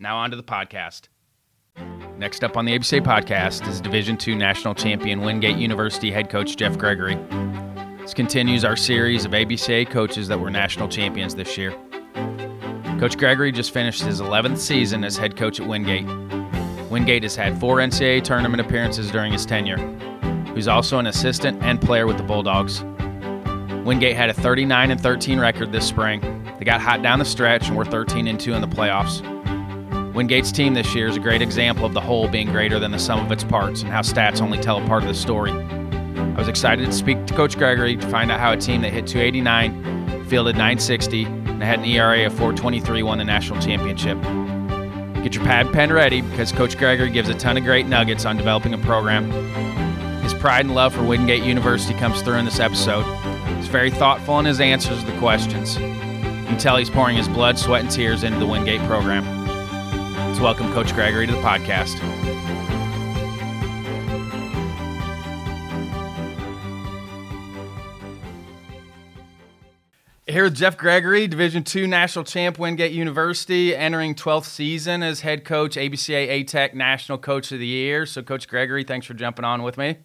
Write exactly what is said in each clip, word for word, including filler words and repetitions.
Now on to the podcast. Next up on the A B C A podcast is Division two National Champion Wingate University head coach Jeff Gregory. This continues our series of A B C A coaches that were national champions this year. Coach Gregory just finished his eleventh season as head coach at Wingate. Wingate has had four N C double A tournament appearances during his tenure. He's also an assistant and player with the Bulldogs. Wingate had a thirty-nine and thirteen record this spring. They got hot down the stretch and were thirteen and two in the playoffs. Wingate's team this year is a great example of the whole being greater than the sum of its parts and how stats only tell a part of the story. I was excited to speak to Coach Gregory to find out how a team that hit two eighty-nine, fielded nine sixty, and had an E R A of four twenty-three won the national championship. Get your pad and pen ready because Coach Gregory gives a ton of great nuggets on developing a program. His pride and love for Wingate University comes through in this episode. He's very thoughtful in his answers to the questions. You can tell he's pouring his blood, sweat, and tears into the Wingate program. Let's welcome Coach Gregory to the podcast. Here with Jeff Gregory, Division two National Champ, Wingate University, entering twelfth season as head coach, A B C A A-Tech National Coach of the Year. So, Coach Gregory, thanks for jumping on with me.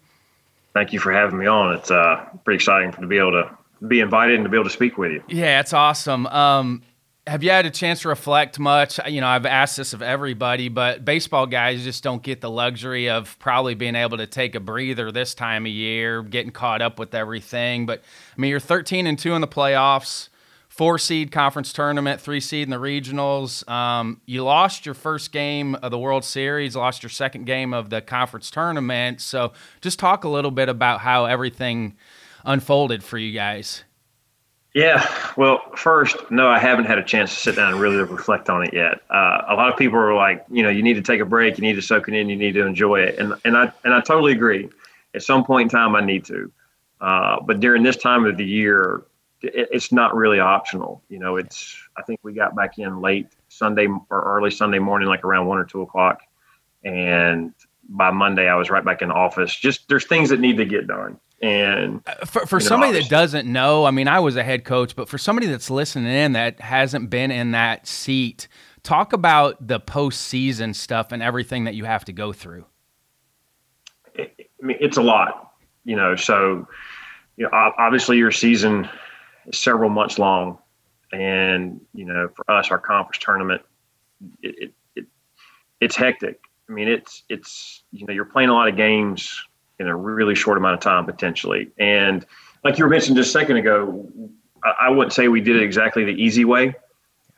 Thank you for having me on. It's uh, pretty exciting to be able to be invited and to be able to speak with you. Yeah, it's awesome. Um, Have you had a chance to reflect much? You know, I've asked this of everybody, but baseball guys just don't get the luxury of probably being able to take a breather this time of year, getting caught up with everything. But, I mean, you're thirteen and two in the playoffs, four-seed conference tournament, three-seed in the regionals. Um, you lost your first game of the World Series, lost your second game of the conference tournament. So just talk a little bit about how everything unfolded for you guys. Yeah, well, first, no, I haven't had a chance to sit down and really reflect on it yet. Uh, a lot of people are like, you know, you need to take a break, you need to soak it in, you need to enjoy it, and and I and I totally agree. At some point in time, I need to, uh, but during this time of the year, it, it's not really optional. You know, it's I think we got back in late Sunday or early Sunday morning, like around one or two o'clock, and by Monday, I was right back in the office. Just there's things that need to get done. And for, for you know, somebody that doesn't know, I mean, I was a head coach, but for somebody that's listening in that hasn't been in that seat, talk about the postseason stuff and everything that you have to go through. It, I mean, it's a lot, you know, so you know, obviously your season is several months long. And, you know, for us, our conference tournament, it, it, it it's hectic. I mean, it's, it's, you know, you're playing a lot of games in a really short amount of time, potentially. And like you were mentioning just a second ago, I, I wouldn't say we did it exactly the easy way.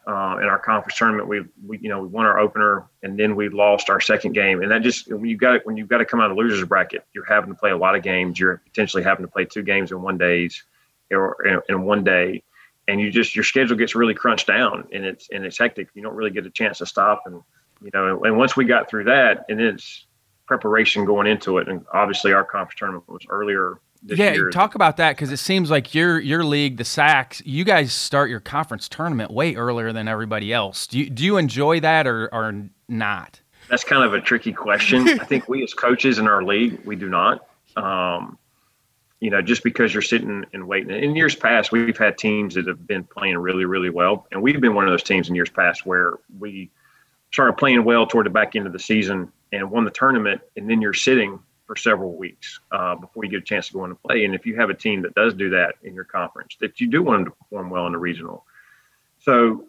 Uh, in our conference tournament, we, we, you know, we won our opener and then we lost our second game. And that just, when you've got when you've got to come out of loser's bracket, you're having to play a lot of games. You're potentially having to play two games in one days or in, in one day. And you just, your schedule gets really crunched down and it's, and it's hectic. You don't really get a chance to stop. And, you know, and once we got through that, and it's preparation going into it, and obviously our conference tournament was earlier this yeah, year. Yeah, talk about that, because it seems like your your league, the Sacks, you guys start your conference tournament way earlier than everybody else. Do you, do you enjoy that or, or not? That's kind of a tricky question. I think we as coaches in our league, we do not. Um, you know, just because you're sitting and waiting. In years past, we've had teams that have been playing really, really well. And we've been one of those teams in years past where we started playing well toward the back end of the season and won the tournament. And then you're sitting for several weeks uh, before you get a chance to go in and play. And if you have a team that does do that in your conference, that you do want them to perform well in the regional. So,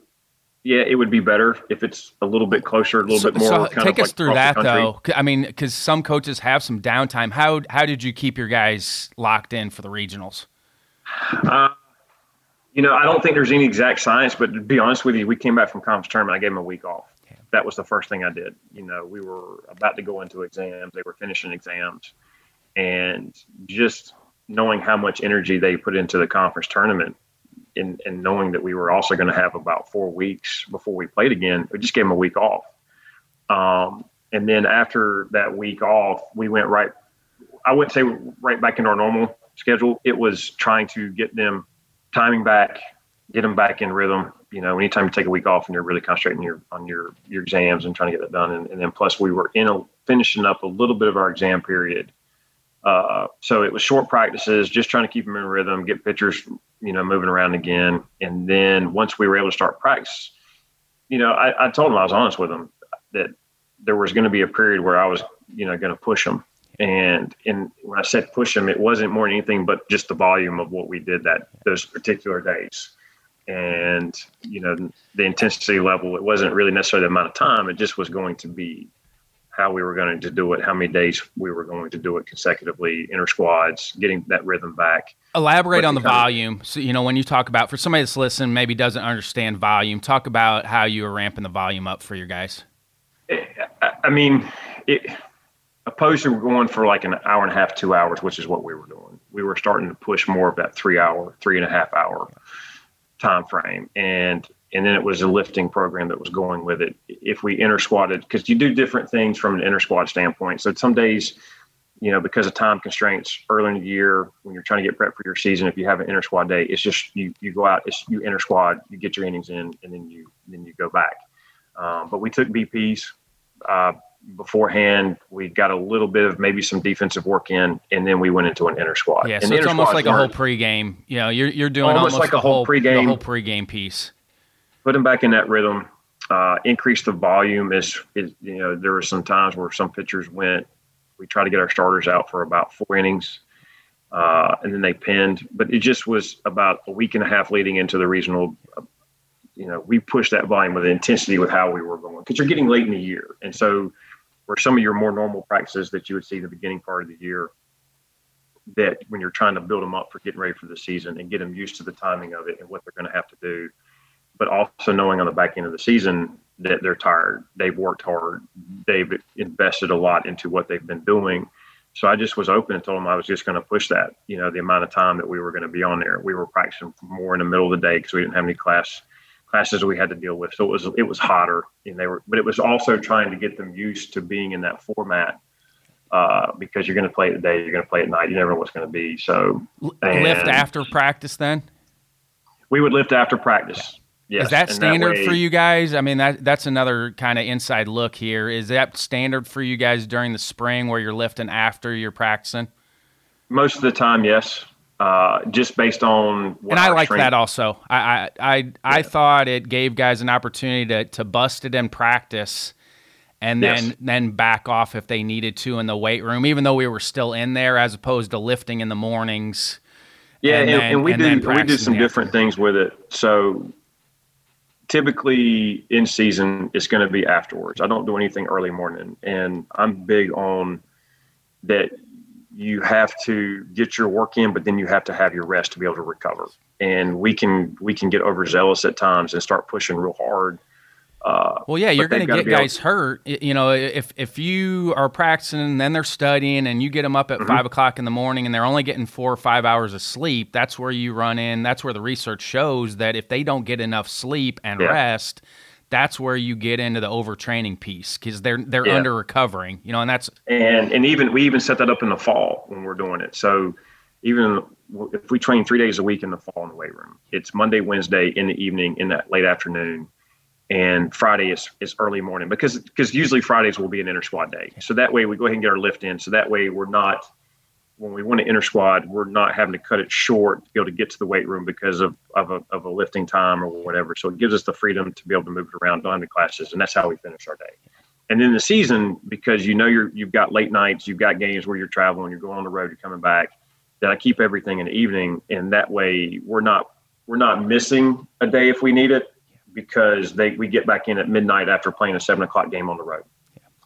yeah, it would be better if it's a little bit closer, a little so, bit more. So kind take of us like through that, though. I mean, because some coaches have some downtime. How how did you keep your guys locked in for the regionals? Uh, you know, I don't think there's any exact science, but to be honest with you, we came back from conference tournament. I gave them a week off. That was the first thing I did. You know, we were about to go into exams. They were finishing exams. And just knowing how much energy they put into the conference tournament and, and knowing that we were also going to have about four weeks before we played again, we just gave them a week off. Um, and then after that week off, we went right, I wouldn't say right back into our normal schedule. It was trying to get them timing back, get them back in rhythm. You know, anytime you take a week off and you're really concentrating your, on your, your exams and trying to get that done. And, and then plus we were in a, finishing up a little bit of our exam period. Uh, so it was short practices, just trying to keep them in rhythm, get pitchers, you know, moving around again. And then once we were able to start practice, you know, I, I told them, I was honest with them that there was going to be a period where I was, you know, going to push them. And and when I said push them, it wasn't more than anything, but just the volume of what we did that those particular days. And, you know, the intensity level, it wasn't really necessarily the amount of time. It just was going to be how we were going to do it, how many days we were going to do it consecutively, inter squads, getting that rhythm back. Elaborate on the volume. So, you know, when you talk about, for somebody that's listening, maybe doesn't understand volume, talk about how you were ramping the volume up for your guys. It, I mean, it, opposed to going for like an hour and a half, two hours, which is what we were doing. We were starting to push more of that three hour, three and a half hour time frame, and and then it was a lifting program that was going with it. If we inter squatted, because you do different things from an inter squad standpoint. So some days, you know, because of time constraints early in the year when you're trying to get prep for your season, if you have an inter squad day, it's just you you go out, it's you inter squad, you get your innings in, and then you then you go back. Um, but we took B Ps uh, beforehand. We got a little bit of maybe some defensive work in, and then we went into an inter squad. Yeah, so it's almost like a whole pregame. You know, you're you're doing almost, almost like a whole pregame, the whole pregame piece. Put them back in that rhythm. Uh, increase the volume. Is is you know there were some times where some pitchers went. We tried to get our starters out for about four innings, uh, and then they pinned. But it just was about a week and a half leading into the regional. Uh, you know, we pushed that volume with intensity with how we were going because you're getting late in the year, and so. Or some of your more normal practices that you would see in the beginning part of the year that when you're trying to build them up for getting ready for the season and get them used to the timing of it and what they're going to have to do, but also knowing on the back end of the season that they're tired, they've worked hard, they've invested a lot into what they've been doing. So I just was open and told them I was just going to push that, you know, the amount of time that we were going to be on there. We were practicing more in the middle of the day because we didn't have any class classes we had to deal with. So it was, it was hotter and they were, but it was also trying to get them used to being in that format uh, because you're going to play it today. You're going to play at night. You never know what's going to be. So lift after practice then? We would lift after practice. Yes. Is that standard that way, for you guys? I mean, that that's another kind of inside look here. Is that standard for you guys during the spring where you're lifting after you're practicing? Most of the time, yes. Uh, just based on what and I like that also. I I I, yeah. I thought it gave guys an opportunity to to bust it in practice, and then yes. then back off if they needed to in the weight room, even though we were still in there, as opposed to lifting in the mornings. Yeah, and, and, then, and we and do we do some different things with it. So typically in season, it's going to be afterwards. I don't do anything early morning, and I'm big on that. You have to get your work in, but then you have to have your rest to be able to recover. And we can we can get overzealous at times and start pushing real hard. Uh, well, yeah, you're going to get guys hurt. You know, if if you are practicing and then they're studying and you get them up at mm-hmm. five o'clock in the morning and they're only getting four or five hours of sleep, that's where you run in. That's where the research shows that if they don't get enough sleep and yeah. rest, that's where you get into the overtraining piece because they're they're yeah. under recovering, you know, and that's and and even we even set that up in the fall when we're doing it. So even if we train three days a week in the fall in the weight room, it's Monday, Wednesday in the evening, in that late afternoon, and Friday is, is early morning because because usually Fridays will be an inter-squad day. So that way we go ahead and get our lift in. So that way we're not, when we want to inter-squad, we're not having to cut it short to be able to get to the weight room because of, of, a, of a lifting time or whatever. So it gives us the freedom to be able to move it around, don't have the classes, and that's how we finish our day. And then the season, because you know you're, you've got late nights, you've got games where you're traveling, you're going on the road, you're coming back, that I keep everything in the evening. And that way we're not we're not missing a day if we need it, because they we get back in at midnight after playing a seven o'clock game on the road.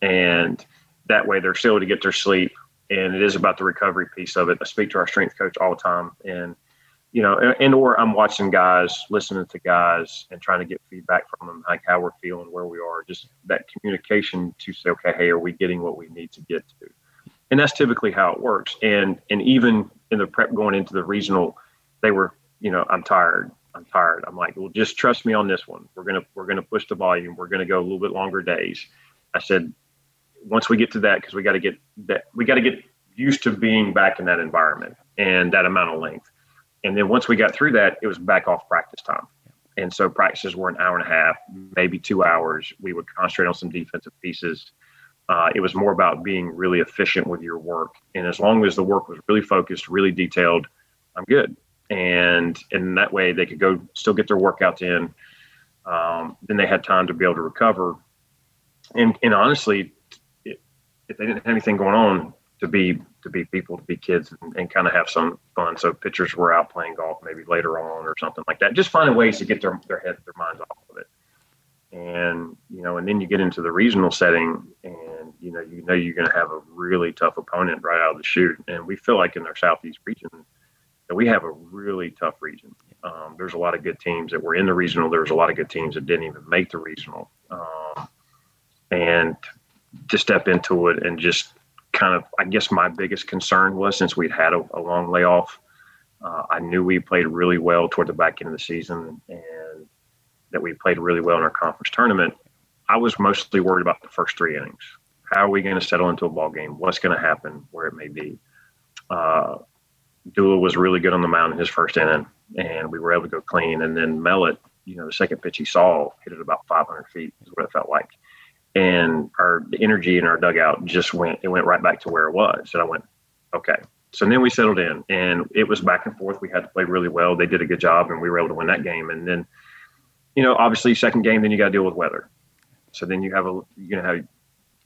Yeah. And that way they're still able to get their sleep. And it is about the recovery piece of it. I speak to our strength coach all the time. And, you know, and, and or I'm watching guys, listening to guys and trying to get feedback from them, like how we're feeling, where we are, just that communication to say, okay, hey, are we getting what we need to get to? And that's typically how it works. And and even in the prep going into the regional, they were, you know, I'm tired. I'm tired. I'm like, well, just trust me on this one. We're gonna we're gonna push the volume. We're gonna go a little bit longer days. I said, once we get to that, because we got to get that, we got to get used to being back in that environment and that amount of length. And then once we got through that, it was back off practice time. And so practices were an hour and a half, maybe two hours. We would concentrate on some defensive pieces. Uh, it was more about being really efficient with your work. And as long as the work was really focused, really detailed, I'm good. And in that way, they could go still get their workouts in. Um, then they had time to be able to recover. And and honestly, it, if they didn't have anything going on, to be to be people, to be kids, and, and kind of have some fun. So pitchers were out playing golf maybe later on or something like that. Just finding ways to get their, their head, their minds off of it. And, you know, and then you get into the regional setting and, you know, you know you're going to have a really tough opponent right out of the chute. And we feel like in our Southeast region that we have a really tough region. Um, there's a lot of good teams that were in the regional. There was a lot of good teams that didn't even make the regional. Um, and to step into it and just kind of, I guess my biggest concern was since we'd had a, a long layoff, uh, I knew we played really well toward the back end of the season and that we played really well in our conference tournament. I was mostly worried about the first three innings. How are we going to settle into a ball game? What's going to happen where it may be? Uh, Dula was really good on the mound in his first inning, and we were able to go clean. And then Mellet, you know, the second pitch he saw, hit it about five hundred feet is what it felt like. And our the energy in our dugout just went, it went right back to where it was. And I went, okay. So then we settled in, and it was back and forth. We had to play really well. They did a good job, and we were able to win that game. And then, you know, obviously second game, then you got to deal with weather. So then you have a, you know, how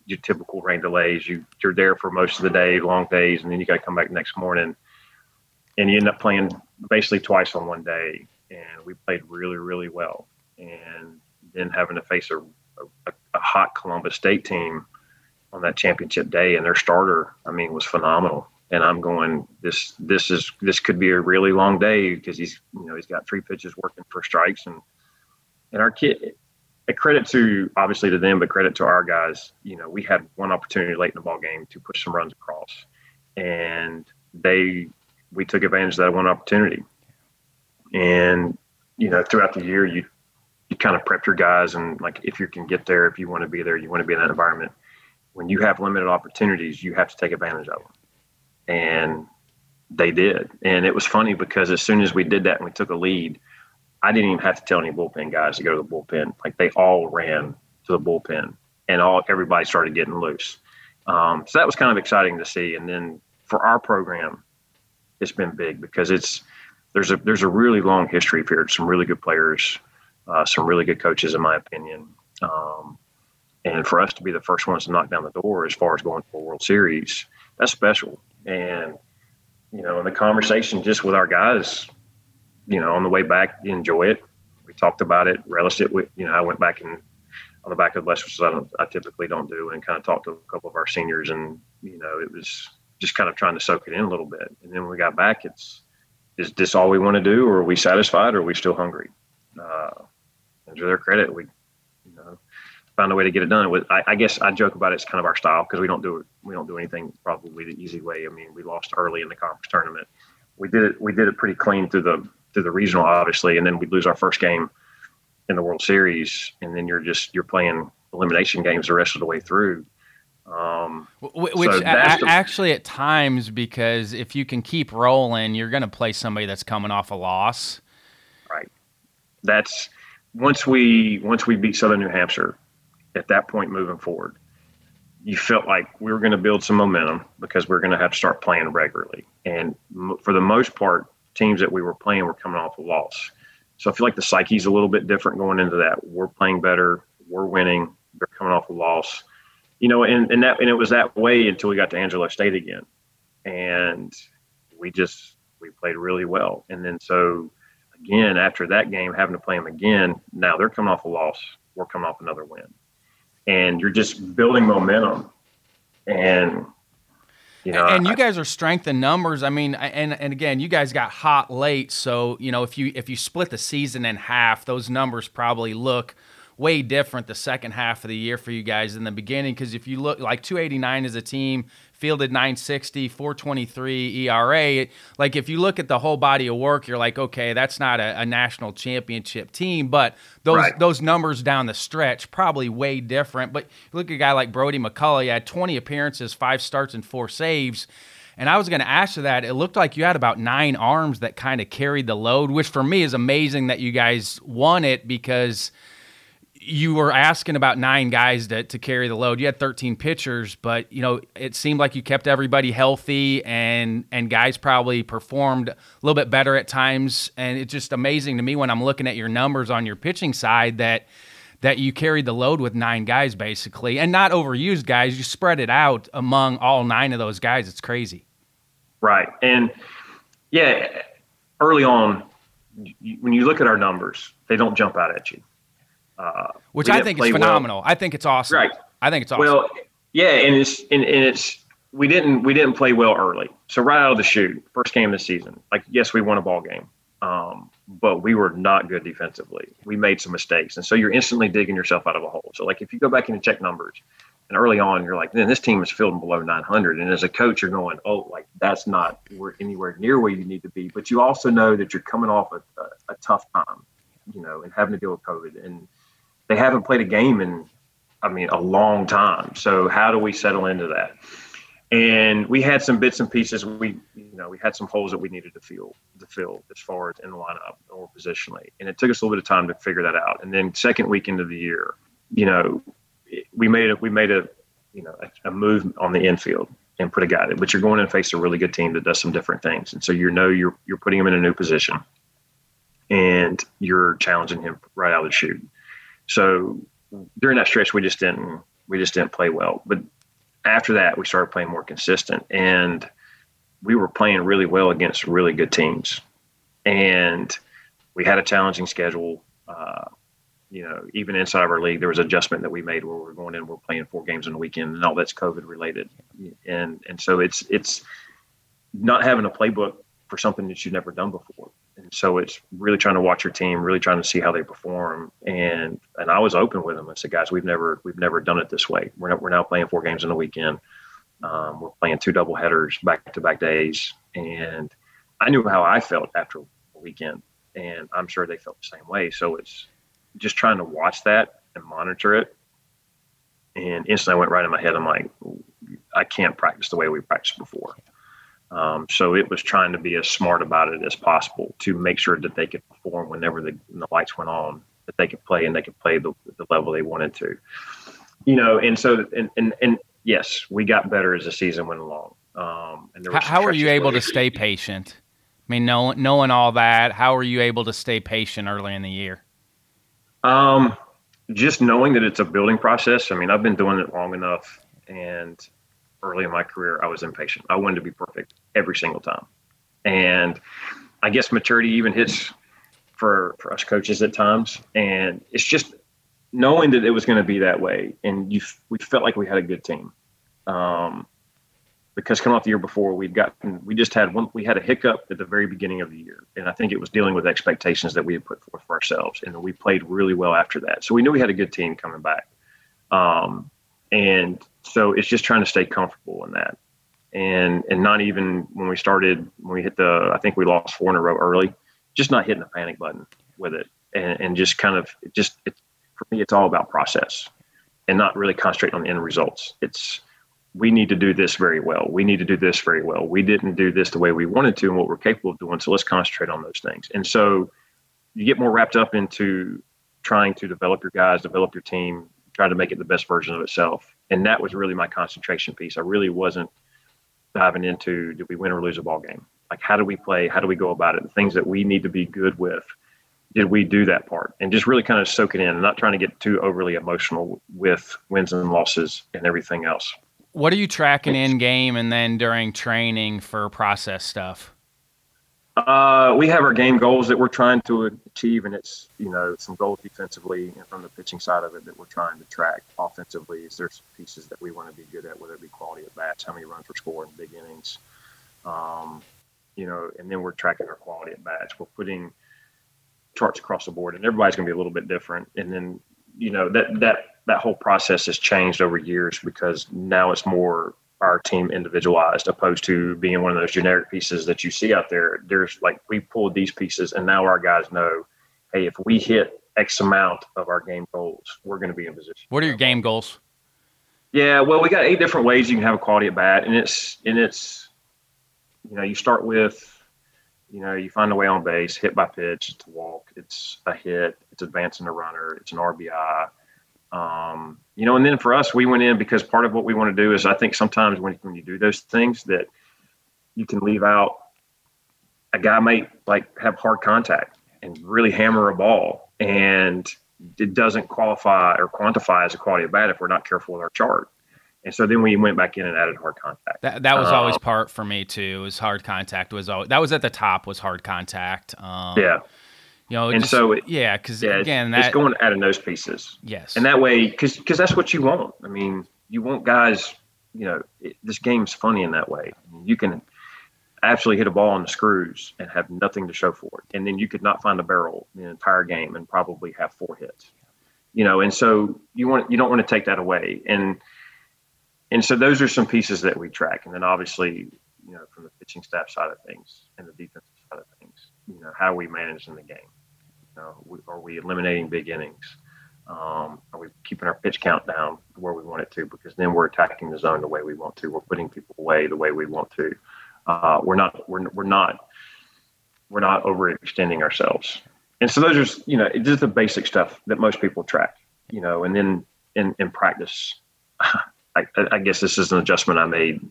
your typical rain delays, you you're there for most of the day, long days. And then you got to come back next morning and you end up playing basically twice on one day. And we played really, really well. And then having to face a, a, a hot Columbus State team on that championship day. And their starter, I mean, was phenomenal. And I'm going, this, this is, this could be a really long day because he's, you know, he's got three pitches working for strikes. And, And our kid, a credit to obviously to them, but credit to our guys. You know, we had one opportunity late in the ball game to push some runs across, and they we took advantage of that one opportunity. And you know, throughout the year, you you kind of prep your guys and like if you can get there, if you want to be there, you want to be in that environment. When you have limited opportunities, you have to take advantage of them, and they did. And it was funny because as soon as we did that and we took a lead, I didn't even have to tell any bullpen guys to go to the bullpen. Like they all ran to the bullpen, and all everybody started getting loose. Um, so that was kind of exciting to see. And then for our program, it's been big because it's there's a there's a really long history here. Some really good players, uh, some really good coaches, in my opinion. Um, and for us to be the first ones to knock down the door as far as going to a World Series, that's special. And you know, in the conversation just with our guys. You know, on the way back, enjoy it. We talked about it, relished it. We, you know, I went back and on the back of the bus, which I, don't, I typically don't do, and kind of talked to a couple of our seniors. And, you know, it was just kind of trying to soak it in a little bit. And then when we got back, it's, is this all we want to do? Or are we satisfied? Or are we still hungry? Uh, and to their credit, we, you know, found a way to get it done. It was, I, I guess I joke about it, it's kind of our style because we don't do it. We don't do anything probably the easy way. I mean, we lost early in the conference tournament. We did it. We did it pretty clean through the, through the regional, obviously, and then we lose our first game in the World Series, and then you're just you're playing elimination games the rest of the way through. Um, Which so a- the- actually, at times, because if you can keep rolling, you're going to play somebody that's coming off a loss. Right. That's once we once we beat Southern New Hampshire, at that point moving forward, you felt like we were going to build some momentum because we we're going to have to start playing regularly. And m- for the most part, teams that we were playing were coming off a loss. So I feel like the psyche's a little bit different going into that. We're playing better. We're winning. They're coming off a loss. You know, and, and that and it was that way until we got to Angelo State again. And we just we played really well. And then so, again, after that game, having to play them again, now they're coming off a loss. We're coming off another win. And you're just building momentum. And, you know, and you guys are strength in numbers. I mean, and, and again, you guys got hot late. So, you know, if you if you split the season in half, those numbers probably look way different the second half of the year for you guys in the beginning. Because if you look, like two eighty-nine as a team, fielded nine sixty, four twenty-three E R A, like if you look at the whole body of work, you're like, okay, that's not a, a national championship team, but those right. those numbers down the stretch probably way different. But look at a guy like Brody McCullough, he had twenty appearances, five starts, and four saves. And I was going to ask you that. It looked like you had about nine arms that kind of carried the load, which for me is amazing that you guys won it because – you were asking about nine guys to, to carry the load. You had thirteen pitchers, but you know it seemed like you kept everybody healthy, and and guys probably performed a little bit better at times. And it's just amazing to me when I'm looking at your numbers on your pitching side that that you carried the load with nine guys basically, and not overused guys. You spread it out among all nine of those guys. It's crazy, right? And yeah, early on when you look at our numbers, they don't jump out at you. Uh, Which I think is phenomenal. Well. I think it's awesome. Right. I think it's awesome. Well, yeah, and it's and, and it's we didn't we didn't play well early. So right out of the chute, first game of the season, like yes, we won a ball game, um, but we were not good defensively. We made some mistakes, and so you're instantly digging yourself out of a hole. So like if you go back in and check numbers, and early on you're like, man, this team is fielding below nine hundred, and as a coach you're going, oh, like that's not we're anywhere near where you need to be. But you also know that you're coming off a, a, a tough time, you know, and having to deal with COVID and. They haven't played a game in, I mean, a long time. So how do we settle into that? And we had some bits and pieces. We, you know, we had some holes that we needed to fill, to fill as far as in the lineup or positionally. And it took us a little bit of time to figure that out. And then second weekend of the year, you know, we made a, we made a, you know, a, a move on the infield and put a guy there. But you're going in and face a really good team that does some different things. And so you know you're you're putting him in a new position, and you're challenging him right out of the chute. So during that stretch, we just didn't we just didn't play well. But after that, we started playing more consistent, and we were playing really well against really good teams. And we had a challenging schedule. Uh, you know, even inside of our league, there was adjustment that we made where we were going in, we we're playing four games in a weekend, and all that's COVID related. And and so it's it's not having a playbook for something that you've never done before. And so it's really trying to watch your team, really trying to see how they perform. And and I was open with them. I said, guys, we've never we've never done it this way. We're not, we're now playing four games in a weekend. Um, we're playing two double headers back to back days. And I knew how I felt after a weekend, and I'm sure they felt the same way. So it's just trying to watch that and monitor it. And instantly I went right in my head. I'm like, I can't practice the way we practiced before. Um, so it was trying to be as smart about it as possible to make sure that they could perform whenever the, when the lights went on, that they could play and they could play the, the level they wanted to, you know. And so, and and, and yes, we got better as the season went along. Um, and there was how were you able to stay patient? I mean, knowing, knowing all that, how were you able to stay patient early in the year? Um, just knowing that it's a building process. I mean, I've been doing it long enough, and early in my career, I was impatient. I wanted to be perfect every single time. And I guess maturity even hits for, for us coaches at times. And it's just knowing that it was going to be that way. And you, we felt like we had a good team. Um, because coming off the year before, we'd gotten, we just had one, we had a hiccup at the very beginning of the year. And I think it was dealing with expectations that we had put forth for ourselves. And we played really well after that. So we knew we had a good team coming back. Um, and so it's just trying to stay comfortable in that. And and not even when we started, when we hit the, I think we lost four in a row early, just not hitting the panic button with it. And, and just kind of, it just, it, for me, it's all about process and not really concentrating on the end results. It's, we need to do this very well. We need to do this very well. We didn't do this the way we wanted to and what we're capable of doing. So let's concentrate on those things. And so you get more wrapped up into trying to develop your guys, develop your team, try to make it the best version of itself. And that was really my concentration piece. I really wasn't diving into, did we win or lose a ball game? Like, how do we play? How do we go about it? The things that we need to be good with. Did we do that part? And just really kind of soak it in and not trying to get too overly emotional with wins and losses and everything else. What are you tracking in game and then during training for process stuff? Uh, we have our game goals that we're trying to achieve, and it's, you know, some goals defensively and from the pitching side of it that we're trying to track offensively. Is there some pieces that we want to be good at, whether it be quality at bats, how many runs we're scoring, big innings, um, you know, and then we're tracking our quality at bats. We're putting charts across the board, and everybody's going to be a little bit different. And then, you know, that that that whole process has changed over years because now it's more our team individualized, opposed to being one of those generic pieces that you see out there. There's like, we pulled these pieces and now our guys know, hey, if we hit X amount of our game goals, we're going to be in position. What are your game goals? Yeah, well, we got eight different ways you can have a quality at bat. And it's, and it's, you know, you start with, you know, you find a way on base, hit by pitch, it's a walk, it's a hit, it's advancing the runner, it's an R B I. Um, you know, and then for us, we went in because part of what we want to do is, I think sometimes when, when you do those things that you can leave out, a guy may like have hard contact and really hammer a ball, and it doesn't qualify or quantify as a quality of bat if we're not careful with our chart. And so then we went back in and added hard contact. That, that was um, always part for me too, was hard contact was always, that was at the top was hard contact. Um, yeah. You know, and just, so, it, yeah, because yeah, again, it's, that, it's going to add in those pieces. Yes. And that way, because that's what you want. I mean, you want guys, you know, it, this game's funny in that way. I mean, you can absolutely hit a ball on the screws and have nothing to show for it. And then you could not find a barrel the entire game and probably have four hits, you know, and so you want, you don't want to take that away. And, and so those are some pieces that we track. And then obviously, you know, from the pitching staff side of things and the defensive side of things, you know, how are we managing the game? You know, we, are we eliminating big innings? Um, are we keeping our pitch count down where we want it to? Because then we're attacking the zone the way we want to. We're putting people away the way we want to. Uh, we're not, we're we're not, we're not overextending ourselves. And so those are, you know, it's just the basic stuff that most people track, you know, and then in, in practice, I, I guess this is an adjustment I made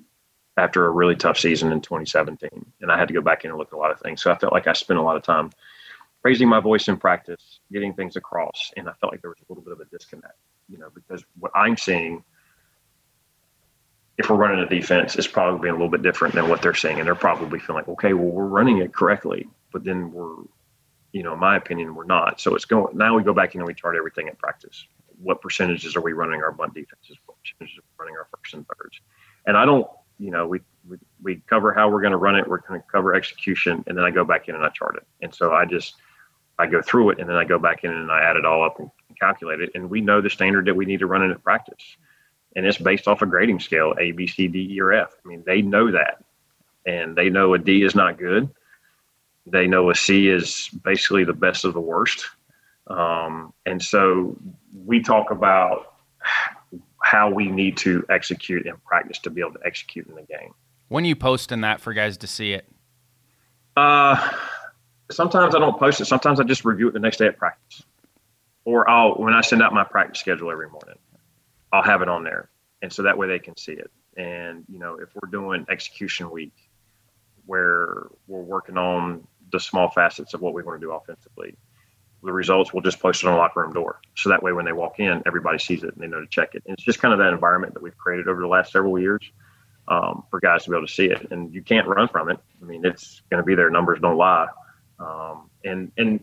after a really tough season in twenty seventeen, and I had to go back in and look at a lot of things. So I felt like I spent a lot of time raising my voice in practice, getting things across, and I felt like there was a little bit of a disconnect, you know, because what I'm seeing, if we're running a defense, it's probably a little bit different than what they're seeing, and they're probably feeling like, okay, well, we're running it correctly, but then we're, you know, in my opinion, we're not. So it's going, now we go back in and we chart everything in practice. What percentages are we running our bunt defenses? What percentages are we running our first and thirds? And I don't, you know, we, we, we cover how we're going to run it. We're going to cover execution. And then I go back in and I chart it. And so I just, I go through it and then I go back in and I add it all up and, and calculate it. And we know the standard that we need to run it at practice. And it's based off a grading scale, A, B, C, D, E, or F. I mean, they know that. And they know a D is not good. They know a C is basically the best of the worst. Um, and so we talk about how we need to execute in practice to be able to execute in the game. When are you posting that for guys to see it? Uh, sometimes I don't post it. Sometimes I just review it the next day at practice, or I'll, when I send out my practice schedule every morning, I'll have it on there. And so that way they can see it. And, you know, if we're doing execution week where we're working on the small facets of what we want to do offensively, the results, we'll just post it on the locker room door. So that way, when they walk in, everybody sees it and they know to check it. And it's just kind of that environment that we've created over the last several years um, for guys to be able to see it. And you can't run from it. I mean, it's going to be there. Numbers don't lie. Um, and, and,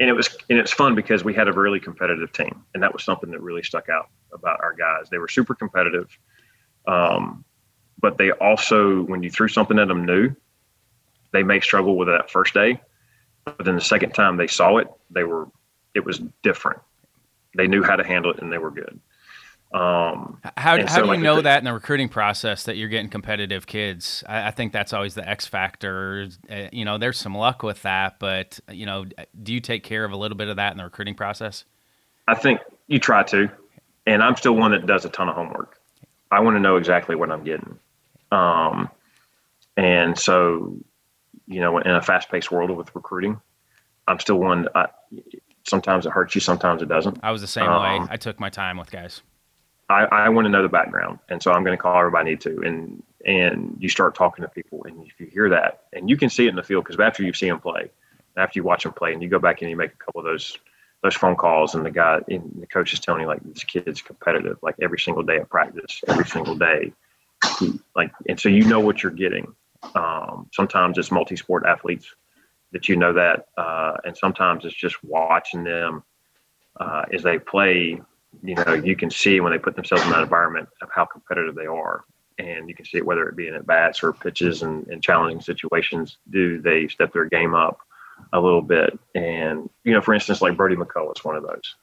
and it was, and it's fun because we had a really competitive team, and that was something that really stuck out about our guys. They were super competitive. Um, but they also, when you threw something at them new, they may struggle with it that first day. But then the second time they saw it, they were, it was different. They knew how to handle it and they were good. Um, how how so do you like know the, that in the recruiting process that you're getting competitive kids? I, I think that's always the X factor. Uh, you know, there's some luck with that, but you know, do you take care of a little bit of that in the recruiting process? I think you try to, and I'm still one that does a ton of homework. I want to know exactly what I'm getting. Um, and so, you know, in a fast-paced world with recruiting, I'm still one. I, sometimes it hurts you, sometimes it doesn't. I was the same um, way. I took my time with guys. I, I want to know the background, and so I'm going to call everybody I need to. And and you start talking to people, and if you hear that, and you can see it in the field, because after you've seen them play, after you watch them play, and you go back and you make a couple of those those phone calls, and the guy, and the coach is telling you, like, this kid's competitive, like every single day of practice, every single day, like, and so you know what you're getting. Um, sometimes it's multi-sport athletes that you know that, uh, and sometimes it's just watching them uh, as they play. You know, you can see when they put themselves in that environment of how competitive they are. And you can see it, whether it be in at-bats or pitches and, and challenging situations, do they step their game up a little bit? And, you know, for instance, like Brody McCullough is one of those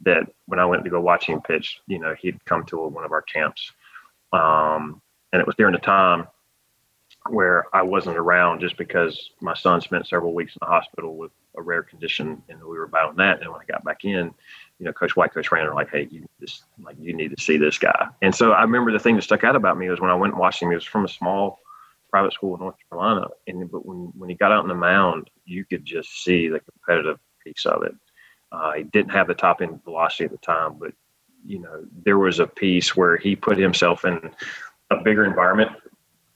that when I went to go watch him pitch, you know, he'd come to one of our camps. Um, and it was during the time where I wasn't around just because my son spent several weeks in the hospital with a rare condition, and we were battling that. And when I got back in, you know, Coach White, Coach Rand are like, hey, you just like you need to see this guy. And so I remember the thing that stuck out about me was when I went and watched him, he was from a small private school in North Carolina. And but when, when he got out on the mound, you could just see the competitive piece of it. Uh, he didn't have the top end velocity at the time, but, you know, there was a piece where he put himself in a bigger environment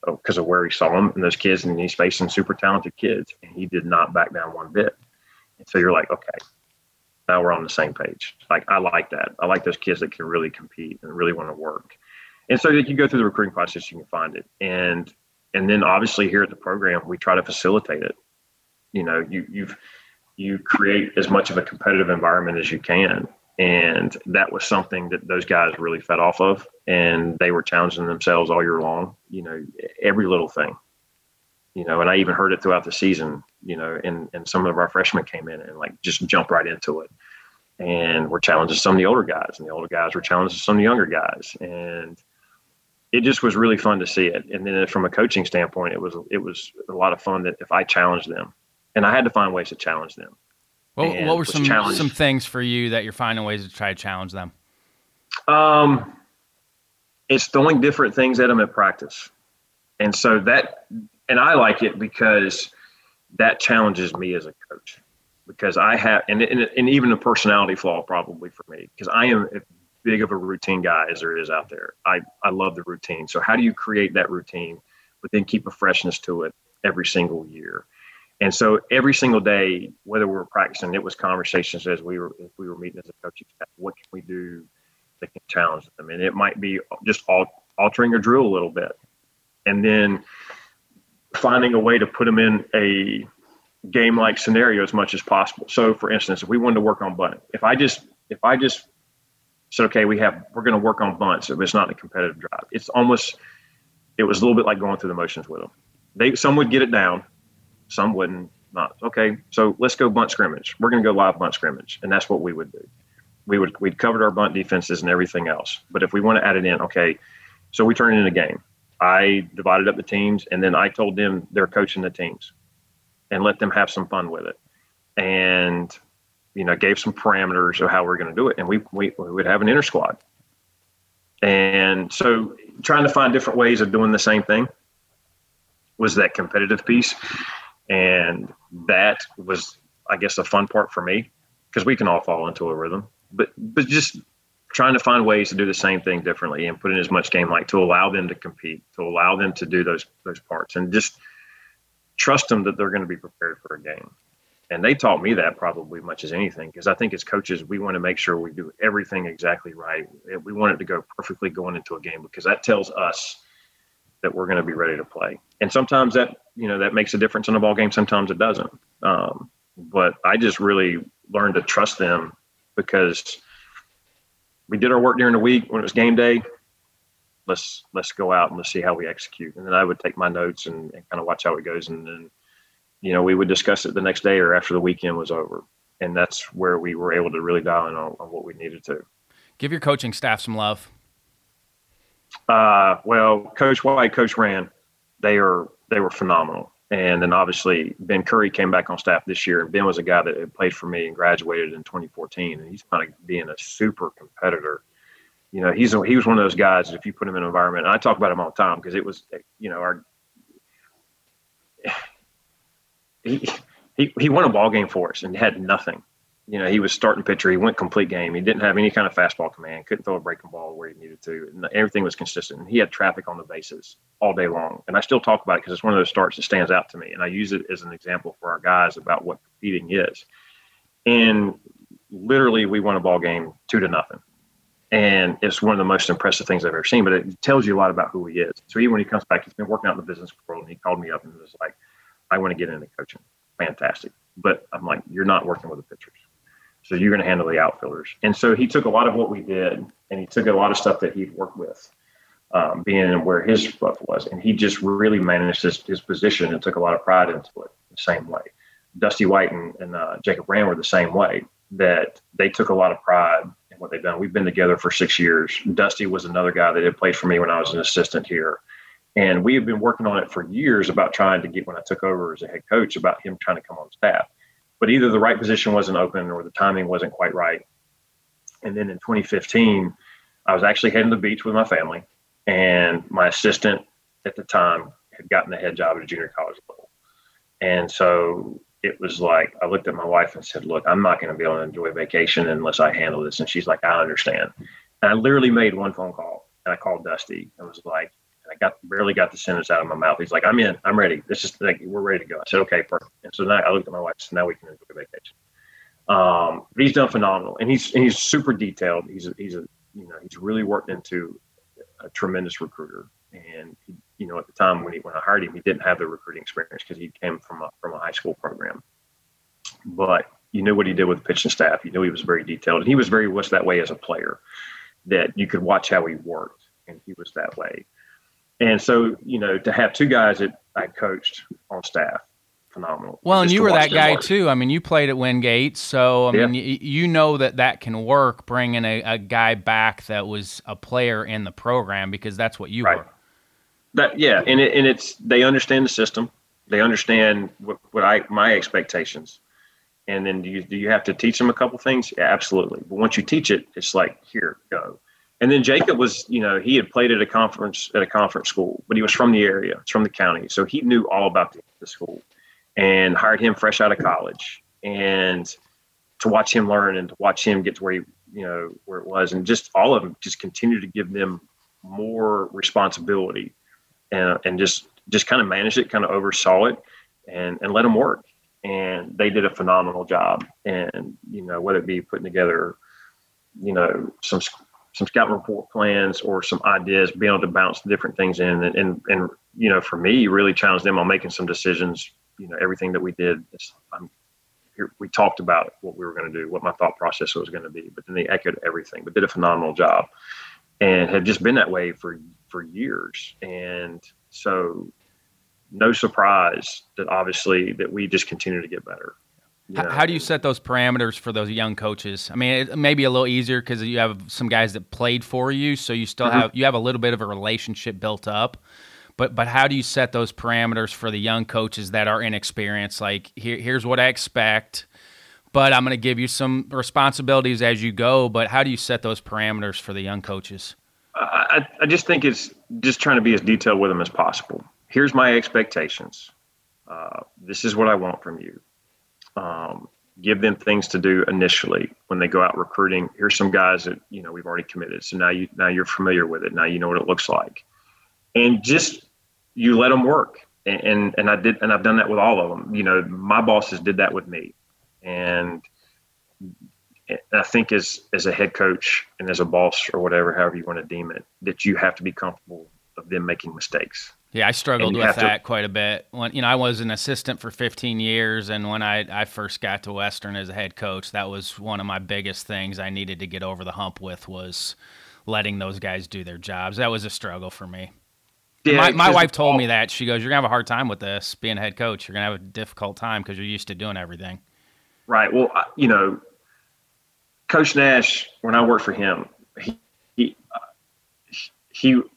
because of where he saw him and those kids, and he's facing super talented kids, and he did not back down one bit. And so you're like, okay, now we're on the same page. Like, I like that. I like those kids that can really compete and really want to work. And so you go through the recruiting process, you can find it. And, and then obviously here at the program, we try to facilitate it. You know, you, you've, you create as much of a competitive environment as you can. And that was something that those guys really fed off of, and they were challenging themselves all year long, you know, every little thing, you know, and I even heard it throughout the season, you know, and, and some of our freshmen came in and like just jumped right into it, and were challenging some of the older guys, and the older guys were challenging some of the younger guys. And it just was really fun to see it. And then from a coaching standpoint, it was, it was a lot of fun that if I challenged them, and I had to find ways to challenge them. Well, what were some challenged. some things for you that you're finding ways to try to challenge them? Um, it's throwing different things at them at practice. And so that, and I like it because that challenges me as a coach, because I have, and, and, and even a personality flaw probably for me, because I am as big of a routine guy as there is out there. I, I love the routine. So how do you create that routine, but then keep a freshness to it every single year? And so every single day, whether we were practicing, it was conversations as we were, if we were meeting as a coaching staff, what can we do that can challenge them? And it might be just altering a drill a little bit, and then finding a way to put them in a game-like scenario as much as possible. So for instance, if we wanted to work on bunting, if I just, if I just said, okay, we have, we're going to work on bunts, if it's not a competitive drive, it's almost, it was a little bit like going through the motions with them. They, some would get it down. Some wouldn't not. Okay, so let's go bunt scrimmage. We're going to go live bunt scrimmage. And that's what we would do. We would, we'd covered our bunt defenses and everything else. But if we want to add it in, okay, so we turn it into a game. I divided up the teams, and then I told them they're coaching the teams and let them have some fun with it. And, you know, gave some parameters of how we're going to do it. And we, we, we would have an inter squad. And so trying to find different ways of doing the same thing was that competitive piece. And that was, I guess, the fun part for me, because we can all fall into a rhythm, but but just trying to find ways to do the same thing differently and put in as much game, like to allow them to compete, to allow them to do those those parts, and just trust them that they're going to be prepared for a game. And they taught me that probably much as anything, because I think as coaches, we want to make sure we do everything exactly right. We want it to go perfectly going into a game, because that tells us that we're going to be ready to play. And sometimes that, you know, that makes a difference in a ball game. Sometimes it doesn't. Um, but I just really learned to trust them, because we did our work during the week. When it was game day, let's, let's go out and let's see how we execute. And then I would take my notes and, and kind of watch how it goes. And then, you know, we would discuss it the next day or after the weekend was over. And that's where we were able to really dial in on, on what we needed to. Give your coaching staff some love. Uh, well, Coach White, Coach Rand, they are, they were phenomenal. And then obviously Ben Curry came back on staff this year. And Ben was a guy that had played for me and graduated in twenty fourteen. And he's kind of being a super competitor. You know, he's, a, he was one of those guys that if you put him in an environment, and I talk about him all the time, because it was, you know, our, he, he, he won a ball game for us and had nothing. you know, he was starting pitcher. He went complete game. He didn't have any kind of fastball command. Couldn't throw a breaking ball where he needed to. And everything was consistent. He had traffic on the bases all day long. And I still talk about it because it's one of those starts that stands out to me. And I use it as an example for our guys about what competing is. And literally, we won a ball game two to nothing. And it's one of the most impressive things I've ever seen. But it tells you a lot about who he is. So even when he comes back, he's been working out in the business world. And he called me up and was like, I want to get into coaching. Fantastic. But I'm like, you're not working with the pitchers. So you're going to handle the outfielders. And so he took a lot of what we did, and he took a lot of stuff that he'd worked with, um, being where his stuff was. And he just really managed his, his position and took a lot of pride into it the same way. Dusty White and, and uh, Jacob Brand were the same way, that they took a lot of pride in what they've done. We've been together for six years. Dusty was another guy that had played for me when I was an assistant here. And we have been working on it for years about trying to get, when I took over as a head coach, about him trying to come on staff. But either the right position wasn't open or the timing wasn't quite right. And then in twenty fifteen, I was actually heading to the beach with my family. And my assistant at the time had gotten a head job at a junior college level. And so it was like, I looked at my wife and said, look, I'm not going to be able to enjoy vacation unless I handle this. And she's like, I understand. And I literally made one phone call, and I called Dusty and was like, I got barely got the sentence out of my mouth. He's like, I'm in, I'm ready. This is like, we're ready to go. I said, okay, perfect. And so now I looked at my wife, so now we can enjoy vacation. Um, but he's done phenomenal, and he's and he's super detailed. He's a, he's a you know he's really worked into a tremendous recruiter. And he, you know, at the time when he when I hired him, he didn't have the recruiting experience because he came from a, from a high school program. But you knew what he did with the pitching staff. You knew he was very detailed, and he was very much that way as a player, that you could watch how he worked, and he was that way. And so, you know, to have two guys that I coached on staff, phenomenal. Well, and you were that guy work. too. I mean, you played at Wingate, so I yeah. mean, y- you know that that can work, bringing a, a guy back that was a player in the program, because that's what you right. were. That yeah, and it, and it's they understand the system, they understand what, what I my expectations, and then do you do you have to teach them a couple things? Yeah, absolutely. But once you teach it, it's like, here, go. And then Jacob was, you know, he had played at a conference at a conference school, but he was from the area, it's from the county, so he knew all about the, the school, and hired him fresh out of college, and to watch him learn and to watch him get to where he, you know, where it was, and just all of them just continue to give them more responsibility, and and just just kind of managed it, kind of oversaw it, and and let them work, and they did a phenomenal job, and you know, whether it be putting together, you know, some. some scout report plans or some ideas, being able to bounce different things in. And, and, and, you know, for me, really challenged them on making some decisions. You know, everything that we did, it's, I'm, here, we talked about what we were going to do, what my thought process was going to be, but then they echoed everything, but did a phenomenal job, and had just been that way for, for years. And so no surprise that obviously that we just continue to get better. Yeah. How do you set those parameters for those young coaches? I mean, it may be a little easier because you have some guys that played for you, so you still mm-hmm. have you have a little bit of a relationship built up. But but how do you set those parameters for the young coaches that are inexperienced? Like, here here's what I expect, but I'm going to give you some responsibilities as you go. But how do you set those parameters for the young coaches? I, I just think it's just trying to be as detailed with them as possible. Here's my expectations. Uh, this is what I want from you. Um, give them things to do initially when they go out recruiting. Here's some guys that, you know, we've already committed. So now you, now you're familiar with it. Now you know what it looks like, and just, you let them work. And, and, and I did, and I've done that with all of them. You know, my bosses did that with me. And I think as, as a head coach and as a boss or whatever, however you want to deem it, that you have to be comfortable of them making mistakes. Yeah, I struggled with that to, quite a bit. When, you know, I was an assistant for fifteen years, and when I, I first got to Western as a head coach, that was one of my biggest things I needed to get over the hump with, was letting those guys do their jobs. That was a struggle for me. Yeah, my my wife told me that. She goes, you're going to have a hard time with this, being a head coach. You're going to have a difficult time because you're used to doing everything. Right. Well, you know, Coach Nash, when I worked for him, he he, he –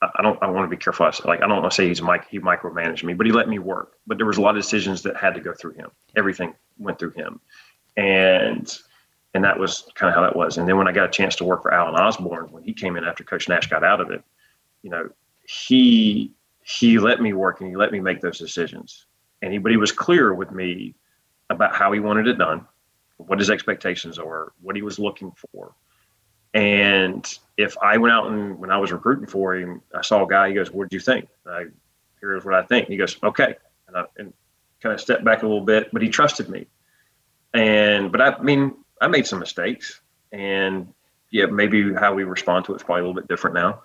I don't. I want to be careful. Like, I don't want to say he's Mike. He micromanaged me, but he let me work. But there was a lot of decisions that had to go through him. Everything went through him, and and that was kind of how that was. And then when I got a chance to work for Alan Osborne, when he came in after Coach Nash got out of it, you know, he he let me work, and he let me make those decisions. And he, but he was clear with me about how he wanted it done, what his expectations are, what he was looking for. And if I went out and when I was recruiting for him, I saw a guy, he goes, what did you think? And I, here's what I think. And he goes, okay. And I and kind of stepped back a little bit, but he trusted me. And, but I, I mean, I made some mistakes, and yeah, maybe how we respond to it is probably a little bit different now,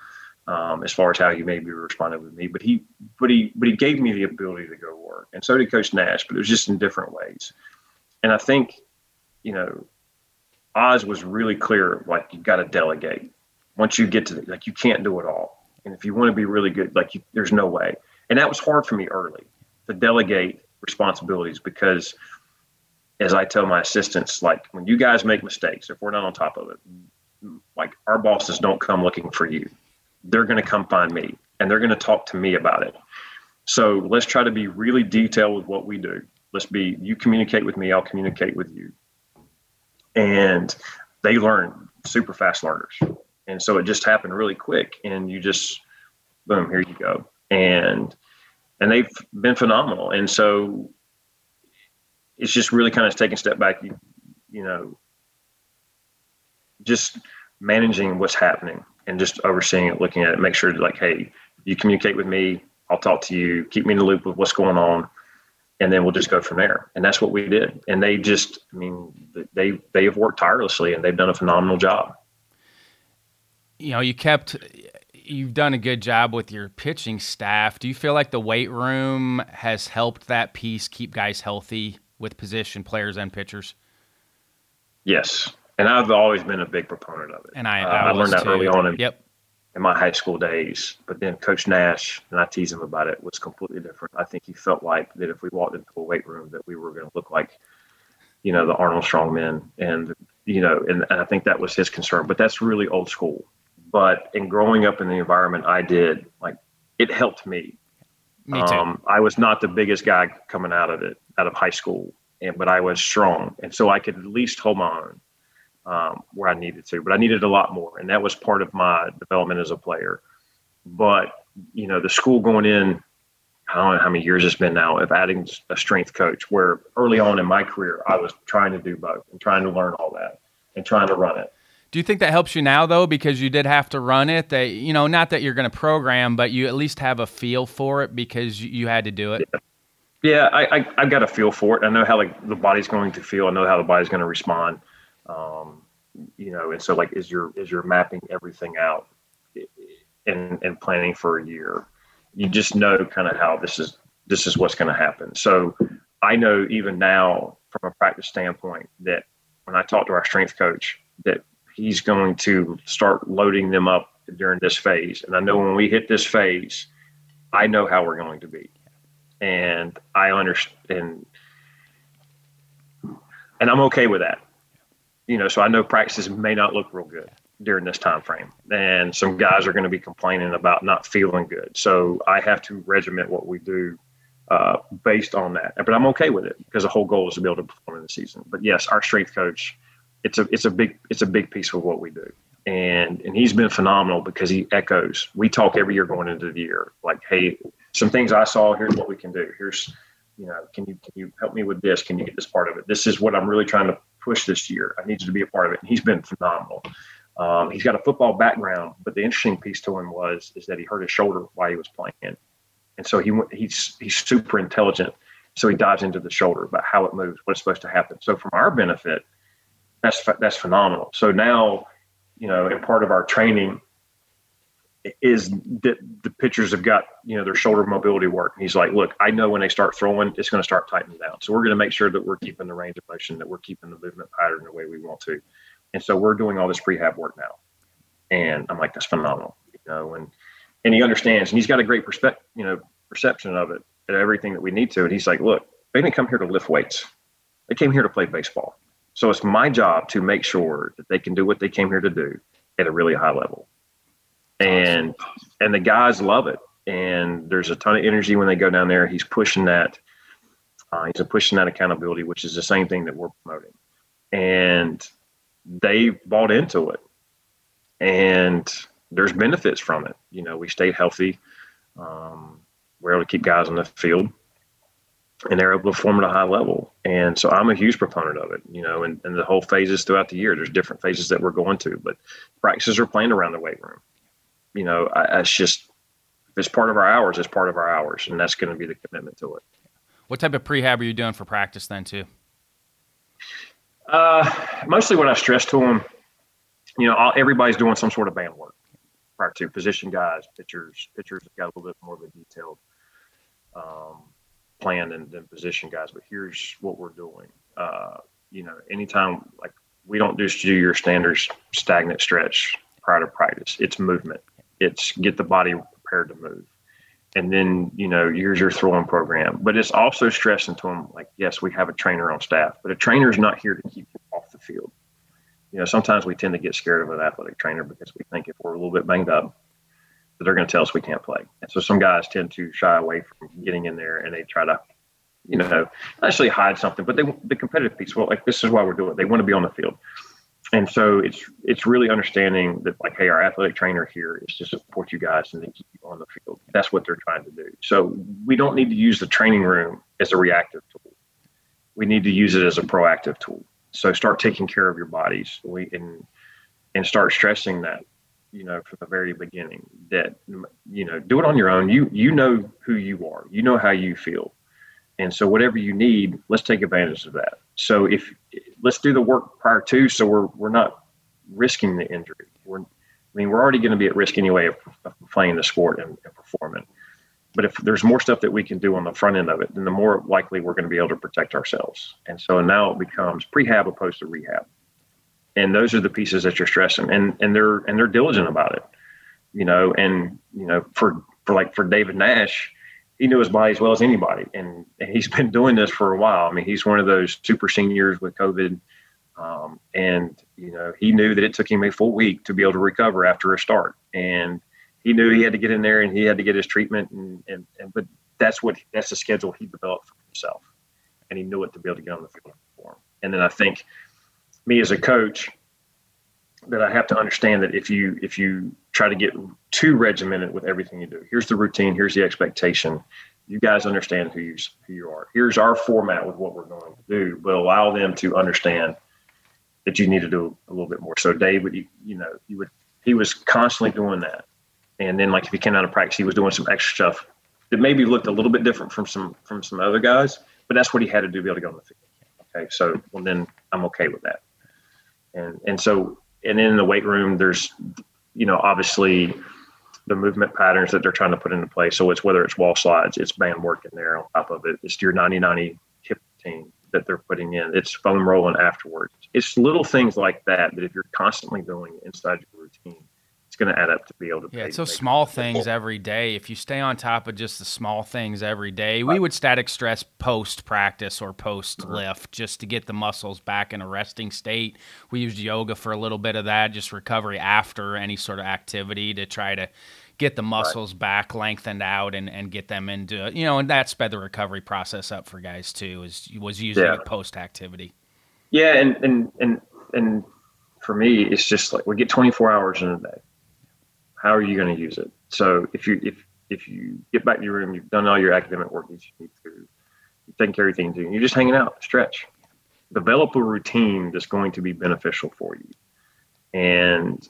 um, as far as how he maybe responded with me, but he, but he, but he gave me the ability to go work. And so did Coach Nash, but it was just in different ways. And I think, you know, Oz was really clear, like, you got to delegate. Once you get to the, like, you can't do it all. And if you want to be really good, like, you, there's no way. And that was hard for me early, to delegate responsibilities, because as I tell my assistants, like, when you guys make mistakes, if we're not on top of it, like, our bosses don't come looking for you. They're going to come find me, and they're going to talk to me about it. So let's try to be really detailed with what we do. Let's be, you communicate with me, I'll communicate with you. And they learn, super fast learners. And so it just happened really quick, and you just, boom, here you go. And, and they've been phenomenal. And so it's just really kind of taking a step back, you, you know, just managing what's happening and just overseeing it, looking at it, make sure like, hey, you communicate with me, I'll talk to you, keep me in the loop with what's going on. And then we'll just go from there. And that's what we did. And they just, I mean, they, they have worked tirelessly, and they've done a phenomenal job. You know, you kept, you've done a good job with your pitching staff. Do you feel like the weight room has helped that piece keep guys healthy with position players and pitchers? Yes. And I've always been a big proponent of it. And I, uh, I, I learned that too. early on in, yep. in my high school days. But then Coach Nash, and I tease him about it, was completely different. I think he felt like that if we walked into a weight room that we were going to look like, you know, the Arnold Strongmen. And, you know, and, and I think that was his concern. But that's really old school. But in growing up in the environment I did, like, it helped me. Me too. Um, I was not the biggest guy coming out of it, out of high school, and but I was strong. And so I could at least hold my own. Um, where I needed to, but I needed a lot more. And that was part of my development as a player. But, you know, the school going in, I don't know how many years it's been now of adding a strength coach, where early on in my career, I was trying to do both and trying to learn all that and trying to run it. Do you think that helps you now though? Because you did have to run it, that, you know, not that you're going to program, but you at least have a feel for it because you had to do it. Yeah. Yeah. I, I, I've got a feel for it. I know how like the body's going to feel. I know how the body's going to respond. Um, you know, and so like, is your, is your mapping everything out and, and planning for a year, you just know kind of how this is, this is what's going to happen. So I know even now from a practice standpoint that when I talk to our strength coach, that he's going to start loading them up during this phase. And I know when we hit this phase, I know how we're going to be. And I understand, and, and I'm okay with that. You know, so I know practices may not look real good during this time frame, and some guys are going to be complaining about not feeling good. So I have to regiment what we do uh, based on that. But I'm okay with it because the whole goal is to be able to perform in the season. But yes, our strength coach, it's a it's a big it's a big piece of what we do, and and he's been phenomenal because he echoes. We talk every year going into the year, like, hey, some things I saw. Here's what we can do. Here's you know, can you can you help me with this? Can you get this part of it? This is what I'm really trying to push this year. I need you to be a part of it. And he's been phenomenal. Um, he's got a football background, but the interesting piece to him was is that he hurt his shoulder while he was playing, and so he he's he's super intelligent. So he dives into the shoulder about how it moves, what's supposed to happen. So from our benefit, that's that's phenomenal. So now, you know, and part of our training is that the pitchers have got, you know, their shoulder mobility work. And he's like, look, I know when they start throwing, it's going to start tightening down. So we're going to make sure that we're keeping the range of motion, that we're keeping the movement pattern the way we want to. And so we're doing all this prehab work now. And I'm like, that's phenomenal, you know, and, and he understands, and he's got a great perspective, you know, perception of it and everything that we need to. And he's like, look, they didn't come here to lift weights. They came here to play baseball. So it's my job to make sure that they can do what they came here to do at a really high level. And and the guys love it, and there's a ton of energy when they go down there. He's pushing that, uh, he's pushing that accountability, which is the same thing that we're promoting, and they bought into it. And there's benefits from it. You know, we stayed healthy, um, we're able to keep guys on the field, and they're able to perform at a high level. And so I'm a huge proponent of it, you know, and, and the whole phases throughout the year, there's different phases that we're going to, but practices are planned around the weight room. You know, I, it's just, if it's part of our hours, it's part of our hours, and that's going to be the commitment to it. What type of prehab are you doing for practice then too? Uh, mostly when I stress to them, you know, all, everybody's doing some sort of band work prior to position guys, pitchers, pitchers have got a little bit more of a detailed, um, plan than, than position guys, but here's what we're doing. Uh, you know, anytime, like, we don't just do your standard stagnant stretch prior to practice. It's movement. It's get the body prepared to move. And then, you know, here's your throwing program. But it's also stressing to them, like, yes, we have a trainer on staff, but a trainer is not here to keep you off the field. You know, sometimes we tend to get scared of an athletic trainer because we think if we're a little bit banged up, that they're going to tell us we can't play. And so some guys tend to shy away from getting in there, and they try to, you know, actually hide something. But they, the competitive piece, well, like, this is why we're doing it. They want to be on the field. And so it's it's really understanding that, like, hey, our athletic trainer here is to support you guys and to keep you on the field. That's what they're trying to do. So we don't need to use the training room as a reactive tool. We need to use it as a proactive tool. So start taking care of your bodies we, and, and start stressing that, you know, from the very beginning, that, you know, do it on your own. You, you know who you are, you know how you feel. And so whatever you need, let's take advantage of that. So if let's do the work prior to, so we're, we're not risking the injury. We're, I mean, we're already going to be at risk anyway of, of playing the sport and, and performing. But if there's more stuff that we can do on the front end of it, then the more likely we're going to be able to protect ourselves. And so now it becomes prehab opposed to rehab. And those are the pieces that you're stressing, and, and they're, and they're diligent about it, you know, and, you know, for, for like for David Nash, he knew his body as well as anybody. And, and he's been doing this for a while. I mean, he's one of those super seniors with COVID. Um, and, you know, he knew that it took him a full week to be able to recover after a start. And he knew he had to get in there and he had to get his treatment. And, and, and but that's what, that's the schedule he developed for himself. And he knew it to be able to get on the field and perform. And then I think, me as a coach, that I have to understand that if you if you try to get too regimented with everything you do, here's the routine, here's the expectation. You guys understand who you who you are. Here's our format with what we're going to do, but allow them to understand that you need to do a little bit more. So Dave would, you, you know, he would he was constantly doing that, and then, like, if he came out of practice, he was doing some extra stuff that maybe looked a little bit different from some from some other guys, but that's what he had to do to be able to go on the field. Okay, so well then I'm okay with that. And and so, and in the weight room, there's, you know, obviously the movement patterns that they're trying to put into place. So it's whether it's wall slides, it's band work in there on top of it. It's your ninety ninety hip routine that they're putting in. It's foam rolling afterwards. It's little things like that that if you're constantly doing inside your routine, it's going to add up to be able to. Yeah, it's those small things every day. If you stay on top of just the small things every day, we would static stress post practice or post lift just to get the muscles back in a resting state. We used yoga for a little bit of that, just recovery after any sort of activity to try to get the muscles back lengthened out and, and get them into, you know, and that sped the recovery process up for guys too, is was using yeah. it post activity. Yeah. And, and, and, and for me, it's just like, we get twenty-four hours in a day. How are you going to use it? So if you if if you get back to your room, you've done all your academic work that you need to, you think everything to, you're just hanging out, stretch, develop a routine that's going to be beneficial for you. And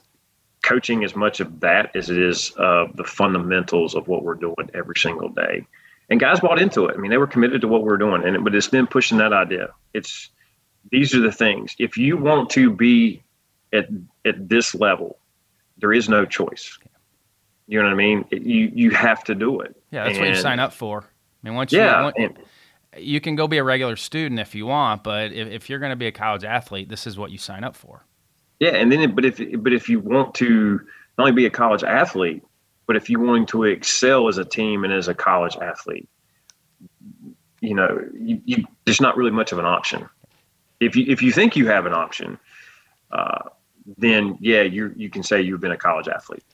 coaching as much of that as it is of uh, the fundamentals of what we're doing every single day. And guys bought into it. I mean, they were committed to what we were doing, and it, but it's been pushing that idea. It's these are the things. If you want to be at at this level, there is no choice. You know what I mean? It, you you have to do it. Yeah, that's and, what you sign up for. I mean, once you yeah, want, and, you can go be a regular student if you want, but if, if you're going to be a college athlete, this is what you sign up for. Yeah, and then but if but if you want to not only be a college athlete, but if you want to excel as a team and as a college athlete, you know, you, you, there's not really much of an option. If you if you think you have an option, uh, then yeah, you you can say you've been a college athlete.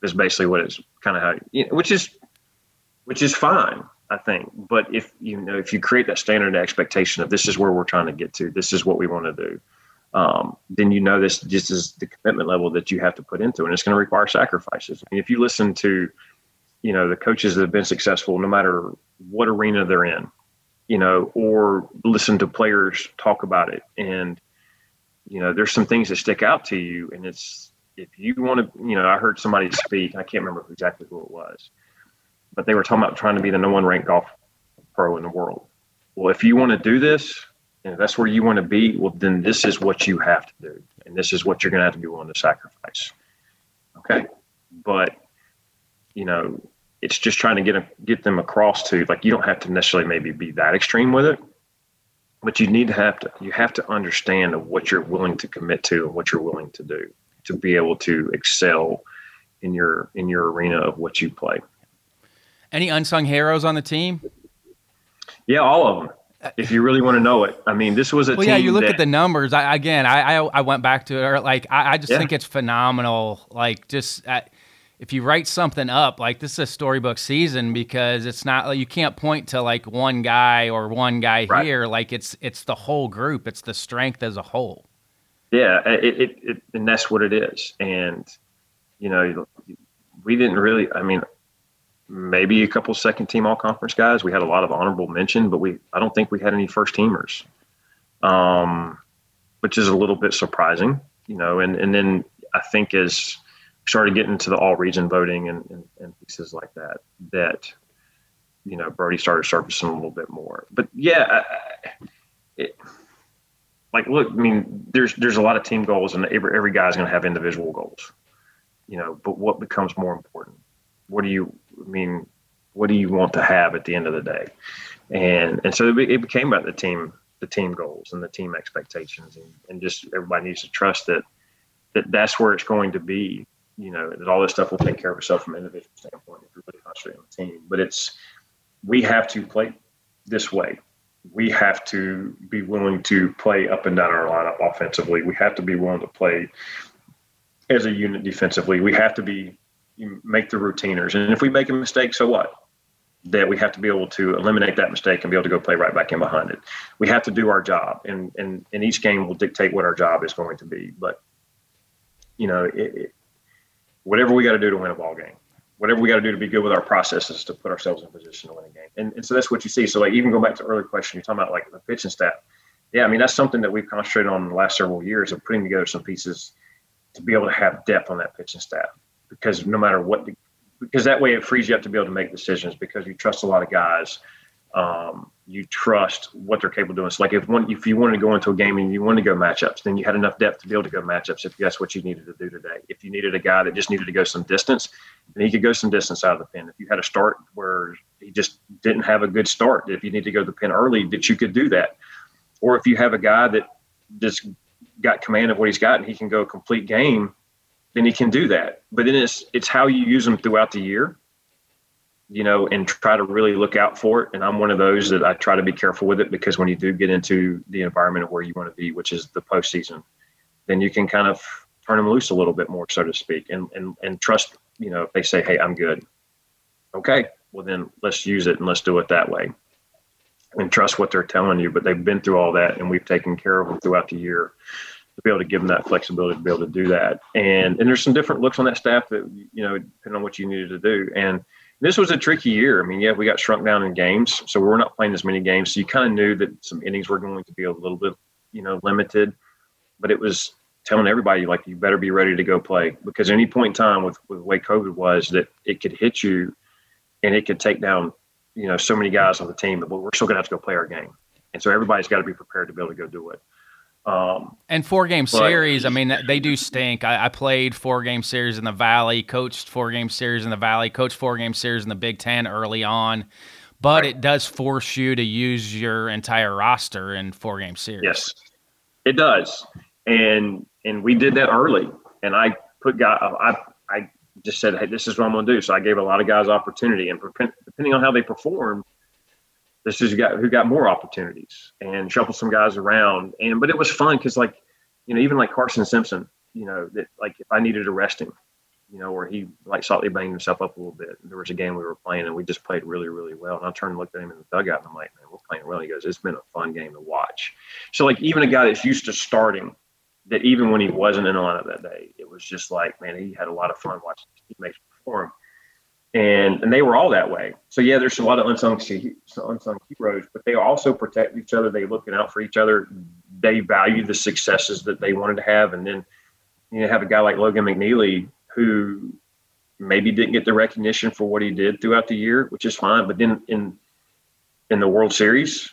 That's basically what it's kind of how, you know, which is, which is fine, I think. But if you know, if you create that standard expectation of this is where we're trying to get to, this is what we want to do, um, then you know this just is the commitment level that you have to put into, and it's going to require sacrifices. I mean, if you listen to, you know, the coaches that have been successful, no matter what arena they're in, you know, or listen to players talk about it. And, you know, there's some things that stick out to you. And it's, if you want to, you know, I heard somebody speak, I can't remember exactly who it was, but they were talking about trying to be the number one ranked golf pro in the world. Well, if you want to do this, and if that's where you want to be, well, then this is what you have to do. And this is what you're going to have to be willing to sacrifice. Okay. But, you know, it's just trying to get, a, get them across to, like, you don't have to necessarily maybe be that extreme with it, but you need to have to, you have to understand what you're willing to commit to and what you're willing to do to be able to excel in your, in your arena of what you play. Any unsung heroes on the team? Yeah, all of them. If you really want to know it, I mean, this was a well, team. Well, yeah, you look that, at the numbers. I, again, I, I I went back to it. Like, I, I just yeah. think it's phenomenal. Like, just uh, if you write something up, like, this is a storybook season, because it's not like you can't point to like one guy or one guy right. here. Like, it's it's the whole group. It's the strength as a whole. Yeah, it, it, it and that's what it is. And you know, we didn't really. I mean. Maybe a couple second team all conference guys. We had a lot of honorable mention, but we I don't think we had any first teamers, um, which is a little bit surprising, you know. And, and then I think as we started getting to the all region voting and, and, and pieces like that, that you know Brody started surfacing a little bit more. But yeah, I, it, like look, I mean, there's there's a lot of team goals, and every every guy's going to have individual goals, you know. But what becomes more important? What do you I mean, what do you want to have at the end of the day? And and so it became about the team, the team goals and the team expectations, and, and just everybody needs to trust that, that that's where it's going to be, you know, that all this stuff will take care of itself from an individual standpoint if you're really concentrating on the team. But it's, we have to play this way. We have to be willing to play up and down our lineup offensively. We have to be willing to play as a unit defensively. We have to be, you make the routiners. And if we make a mistake, so what? That we have to be able to eliminate that mistake and be able to go play right back in behind it. We have to do our job. And, and, and each game will dictate what our job is going to be. But, you know, it, it, whatever we got to do to win a ball game, whatever we got to do to be good with our processes to put ourselves in a position to win a game. And, and so that's what you see. So, like, even go back to the earlier question, you're talking about, like, the pitching staff. Yeah, I mean, that's something that we've concentrated on in the last several years of putting together some pieces to be able to have depth on that pitching staff. Because no matter what, because that way it frees you up to be able to make decisions because you trust a lot of guys. Um, you trust what they're capable of doing. So like if one, if you wanted to go into a game and you wanted to go matchups, then you had enough depth to be able to go matchups if that's what you needed to do today. If you needed a guy that just needed to go some distance, then he could go some distance out of the pen. If you had a start where he just didn't have a good start, if you need to go to the pen early, that you could do that. Or if you have a guy that just got command of what he's got and he can go a complete game, then he can do that. But then it's it's how you use them throughout the year, you know, and try to really look out for it. And I'm one of those that I try to be careful with it because when you do get into the environment of where you want to be, which is the postseason, then you can kind of turn them loose a little bit more, so to speak, and and and trust, you know, if they say, hey, I'm good. Okay, well, then let's use it and let's do it that way. And trust what they're telling you. But they've been through all that, and we've taken care of them throughout the year. To be able to give them that flexibility to be able to do that. And and there's some different looks on that staff that, you know, depending on what you needed to do. And this was a tricky year. I mean, yeah, we got shrunk down in games, so we were not playing as many games. So you kind of knew that some innings were going to be a little bit, you know, limited. But it was telling everybody, like, you better be ready to go play. Because at any point in time with, with the way COVID was, that it could hit you and it could take down, you know, so many guys on the team. But we're still going to have to go play our game. And so everybody's got to be prepared to be able to go do it. Um, and four-game series, I mean, they do stink. I, I played four-game series in the Valley, coached four-game series in the Valley, coached four-game series in the Big Ten early on. But right. It does force you to use your entire roster in four-game series. Yes, it does. And and we did that early. And I put guys, I, I just said, hey, this is what I'm going to do. So I gave a lot of guys opportunity. And depending on how they performed, this is who got, who got more opportunities and shuffle some guys around. And but it was fun because, like, you know, even like Carson Simpson, you know, that like if I needed to rest him, you know, or he like slightly banged himself up a little bit. There was a game we were playing and we just played really, really well. And I turned and looked at him in the dugout and I'm like, man, we're playing well. He goes, it's been a fun game to watch. So, like, even a guy that's used to starting, that even when he wasn't in the lineup that day, it was just like, man, he had a lot of fun watching his teammates perform. And and they were all that way. So, yeah, there's a lot of unsung, unsung heroes, but they also protect each other. They're looking out for each other. They value the successes that they wanted to have. And then, you know, have a guy like Logan McNeely who maybe didn't get the recognition for what he did throughout the year, which is fine. But then in in the World Series,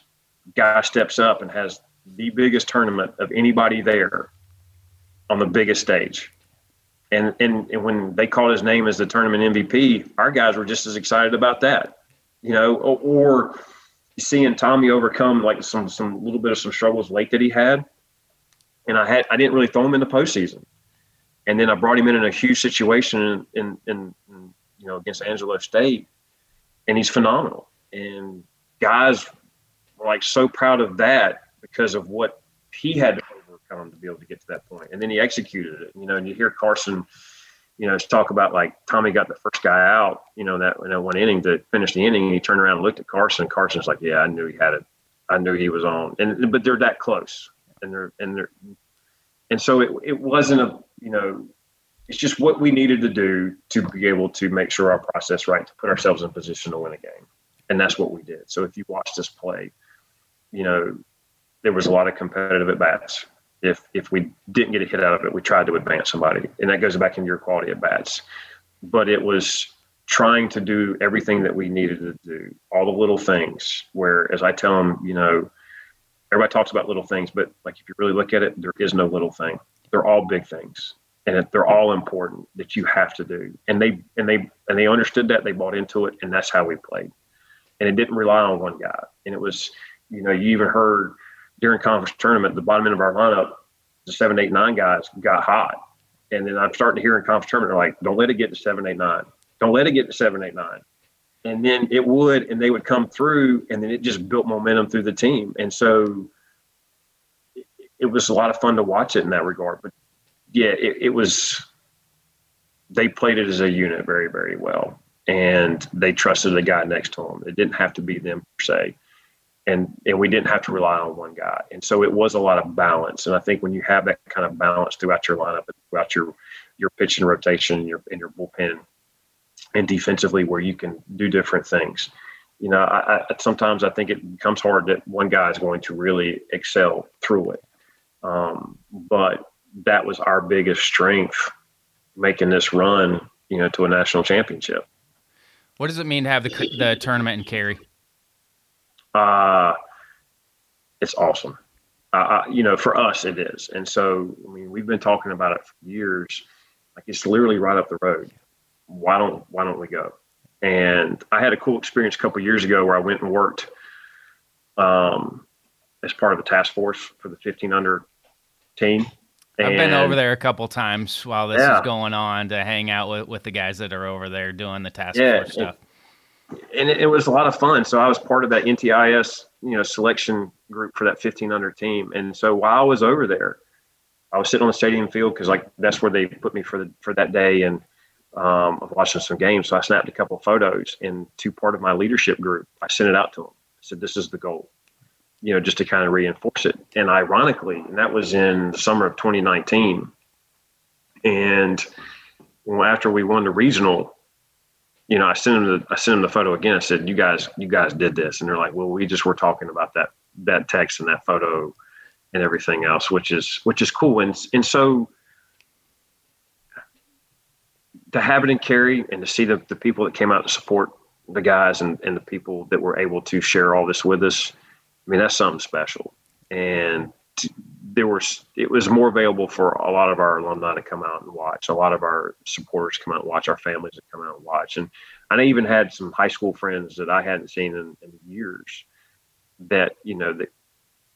guy steps up and has the biggest tournament of anybody there on the biggest stage. And, and and when they called his name as the tournament M V P, our guys were just as excited about that, you know, or, or seeing Tommy overcome like some, some little bit of some struggles late that he had. And I had, I didn't really throw him in the postseason. And then I brought him in in a huge situation in, in, in you know, against Angelo State, and he's phenomenal. And guys were like so proud of that because of what he had to come to be able to get to that point. And then he executed it, you know, and you hear Carson, you know, talk about like Tommy got the first guy out, you know, that, you know, one inning to finish the inning, and he turned around and looked at Carson. Carson's like, yeah, I knew he had it. I knew he was on. And, but they're that close, and they're, and they're, and so it, it wasn't a, you know, it's just what we needed to do to be able to make sure our process right, to put ourselves in position to win a game. And that's what we did. So if you watched us play, you know, there was a lot of competitive at bats. If if we didn't get a hit out of it, we tried to advance somebody. And that goes back into your quality at bats. But it was trying to do everything that we needed to do, all the little things, where, as I tell them, you know, everybody talks about little things, but like if you really look at it, there is no little thing. They're all big things. And they're all important that you have to do. And they and they and they understood that, they bought into it, and that's how we played. And it didn't rely on one guy. And it was, you know, you even heard during conference tournament, the bottom end of our lineup, the seven, eight, nine guys got hot. And then I'm starting to hear in conference tournament, they're like, don't let it get to seven, eight, nine. Don't let it get to seven, eight, nine. And then it would, and they would come through, and then it just built momentum through the team. And so it, it was a lot of fun to watch it in that regard. But yeah, it, it was, they played it as a unit very, very well. And they trusted the guy next to them. It didn't have to be them per se. And and we didn't have to rely on one guy. And so it was a lot of balance. And I think when you have that kind of balance throughout your lineup, throughout your, your pitch and rotation and your, and your bullpen, and defensively where you can do different things, you know, I, I, sometimes I think it becomes hard that one guy is going to really excel through it. Um, but that was our biggest strength, making this run, you know, to a national championship. What does it mean to have the the tournament in Cary? Uh, it's awesome. Uh, you know, for us it is. And so, I mean, we've been talking about it for years. Like it's literally right up the road. Why don't, why don't we go? And I had a cool experience a couple of years ago where I went and worked, um, as part of the task force for the fifteen under team. And I've been over there a couple of times while this yeah. is going on to hang out with, with the guys that are over there doing the task yeah, force stuff. And, And it, it was a lot of fun. So I was part of that N T I S, you know, selection group for that fifteen under team. And so while I was over there, I was sitting on the stadium field because like that's where they put me for the for that day. And um, I was watching some games, so I snapped a couple of photos. And to part of my leadership group, I sent it out to them. I said, "This is the goal," you know, just to kind of reinforce it. And ironically, and that was in the summer of twenty nineteen. And after we won the regional, you know, I sent them the, I sent them the photo again. I said, you guys, you guys did this. And they're like, well, we just were talking about that, that text and that photo and everything else, which is, which is cool. And, and so to have it in Cary and to see the, the people that came out to support the guys and, and the people that were able to share all this with us, I mean, that's something special. And to, there were, it was more available for a lot of our alumni to come out and watch, a lot of our supporters come out and watch, our families that come out and watch. And I even had some high school friends that I hadn't seen in, in years that, you know, that,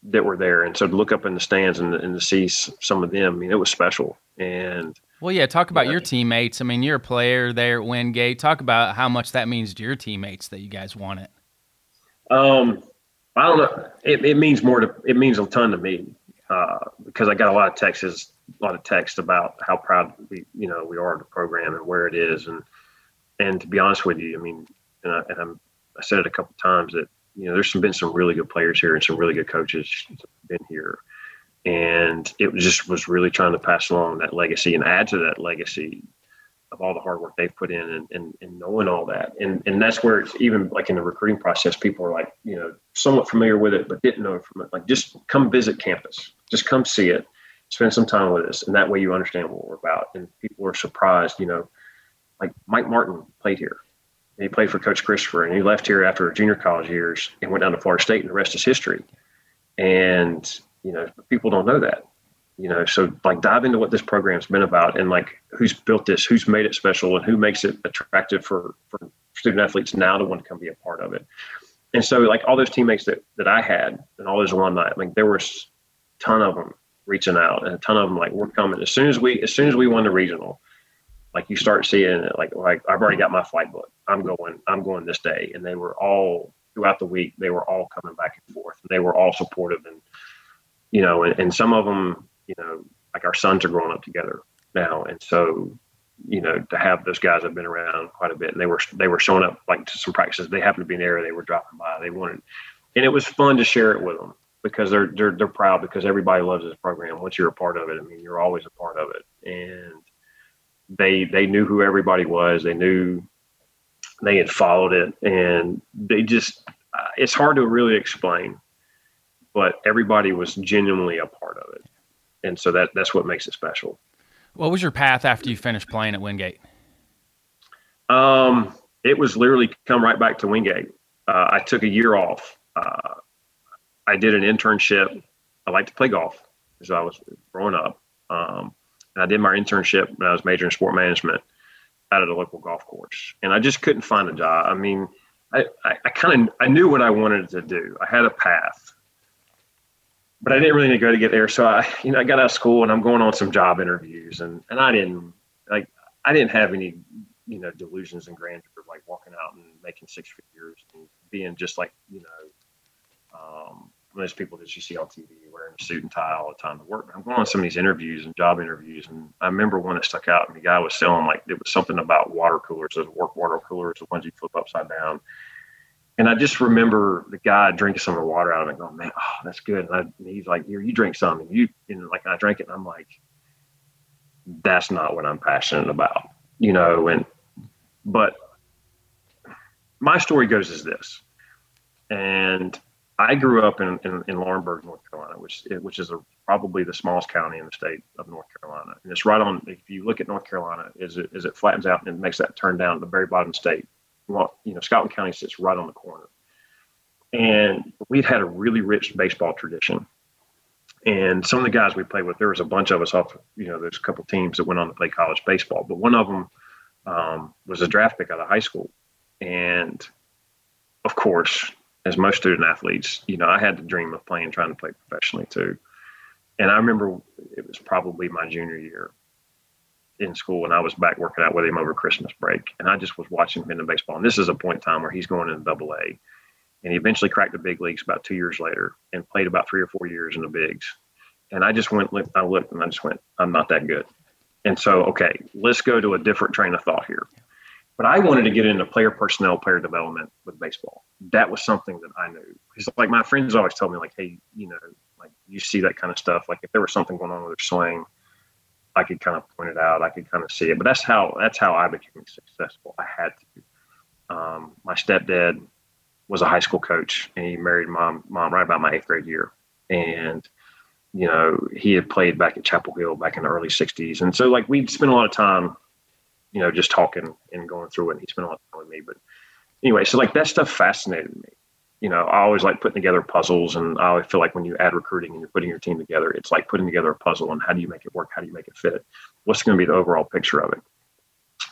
that were there. And so to look up in the stands and, and to see some of them, I mean, it was special. And well, yeah, talk about you know, your teammates. I mean, you're a player there at Wingate. Talk about how much that means to your teammates that you guys won it. Um, I don't know. It, it means more to, it means a ton to me. Uh, because I got a lot of texts, a lot of texts about how proud we, you know, we are of the program and where it is, and and to be honest with you, I mean, and I, and I'm, I said it a couple of times that you know there's some, been some really good players here and some really good coaches been here, and it just was really trying to pass along that legacy and add to that legacy of all the hard work they've put in and, and, and knowing all that. And and that's where it's even like in the recruiting process, people are like, you know, somewhat familiar with it, but didn't know it from it. Like, just come visit campus, just come see it, spend some time with us. And that way you understand what we're about. And people are surprised, you know, like Mike Martin played here. He played for Coach Christopher, and he left here after junior college years and went down to Florida State, and the rest is history. And, you know, people don't know that, you know, so like dive into what this program's been about and like who's built this, who's made it special, and who makes it attractive for, for student athletes now to want to come be a part of it. And so like all those teammates that, that I had and all those alumni, like there was a ton of them reaching out and a ton of them like, we're coming. As soon as we, as soon as we won the regional, like you start seeing it, like, like I've already got my flight booked. I'm going, I'm going this day. And they were all throughout the week, they were all coming back and forth. They were all supportive. And, you know, and, and some of them, you know, like our sons are growing up together now. And so, you know, to have those guys have been around quite a bit, and they were, they were showing up like to some practices. They happened to be in the area. They were dropping by, they wanted, and it was fun to share it with them because they're, they're, they're proud because everybody loves this program. Once you're a part of it, I mean, you're always a part of it. And, They they knew who everybody was. They knew they had followed it, and they just uh, it's hard to really explain, but everybody was genuinely a part of it, and so that that's what makes it special. What was your path after you finished playing at Wingate? Um, it was literally come right back to Wingate. Uh, I took a year off. Uh, I did an internship. I liked to play golf as I was growing up. Um, I did my internship when I was majoring in sport management out at a local golf course, and I just couldn't find a job. I mean, I, I, I kind of, I knew what I wanted to do. I had a path, but I didn't really need to go to get there. So I, you know, I got out of school and I'm going on some job interviews, and, and I didn't like, I didn't have any, you know, delusions and grandeur, like walking out and making six figures and being just like, you know, um, those people that you see on T V wearing a suit and tie all the time to work. I'm going on some of these interviews and job interviews, and I remember one that stuck out, and the guy was selling like it was something about water coolers, those work water coolers, the ones you flip upside down. And I just remember the guy drinking some of the water out of it, and going, "Man, oh, that's good." And, I, and he's like, "Here, you drink some." And you, and like I drank it, and I'm like, "That's not what I'm passionate about," you know. And but my story goes as this, and. I grew up in, in, in Laurinburg, North Carolina, which which is a, probably the smallest county in the state of North Carolina. And it's right on, if you look at North Carolina, as it, as it flattens out and makes that turn down at the very bottom of the state, well, you know, Scotland County sits right on the corner. And we'd had a really rich baseball tradition. And some of the guys we played with, there was a bunch of us off, you know, there's a couple teams that went on to play college baseball. But one of them um, was a draft pick out of high school. And, of course, as most student athletes, you know, I had the dream of playing, trying to play professionally too. And I remember it was probably my junior year in school, and I was back working out with him over Christmas break. And I just was watching him in the baseball. And this is a point in time where he's going into double A. And he eventually cracked the big leagues about two years later and played about three or four years in the bigs. And I just went, I looked and I just went, I'm not that good. And so, okay, let's go to a different train of thought here. But I wanted to get into player personnel, player development with baseball. That was something that I knew. It's like my friends always told me, like, hey, you know, like you see that kind of stuff. Like if there was something going on with their swing, I could kind of point it out. I could kind of see it. But that's how that's how I became successful. I had to. Um, my stepdad was a high school coach, and he married mom mom right about my eighth grade year. And you know, he had played back at Chapel Hill back in the early sixties, and so like we'd spend a lot of time. You know, just talking and going through it. And he spent a lot of time with me, but anyway, so like that stuff fascinated me. You know, I always like putting together puzzles, and I always feel like when you add recruiting and you're putting your team together, it's like putting together a puzzle and how do you make it work? How do you make it fit? What's going to be the overall picture of it?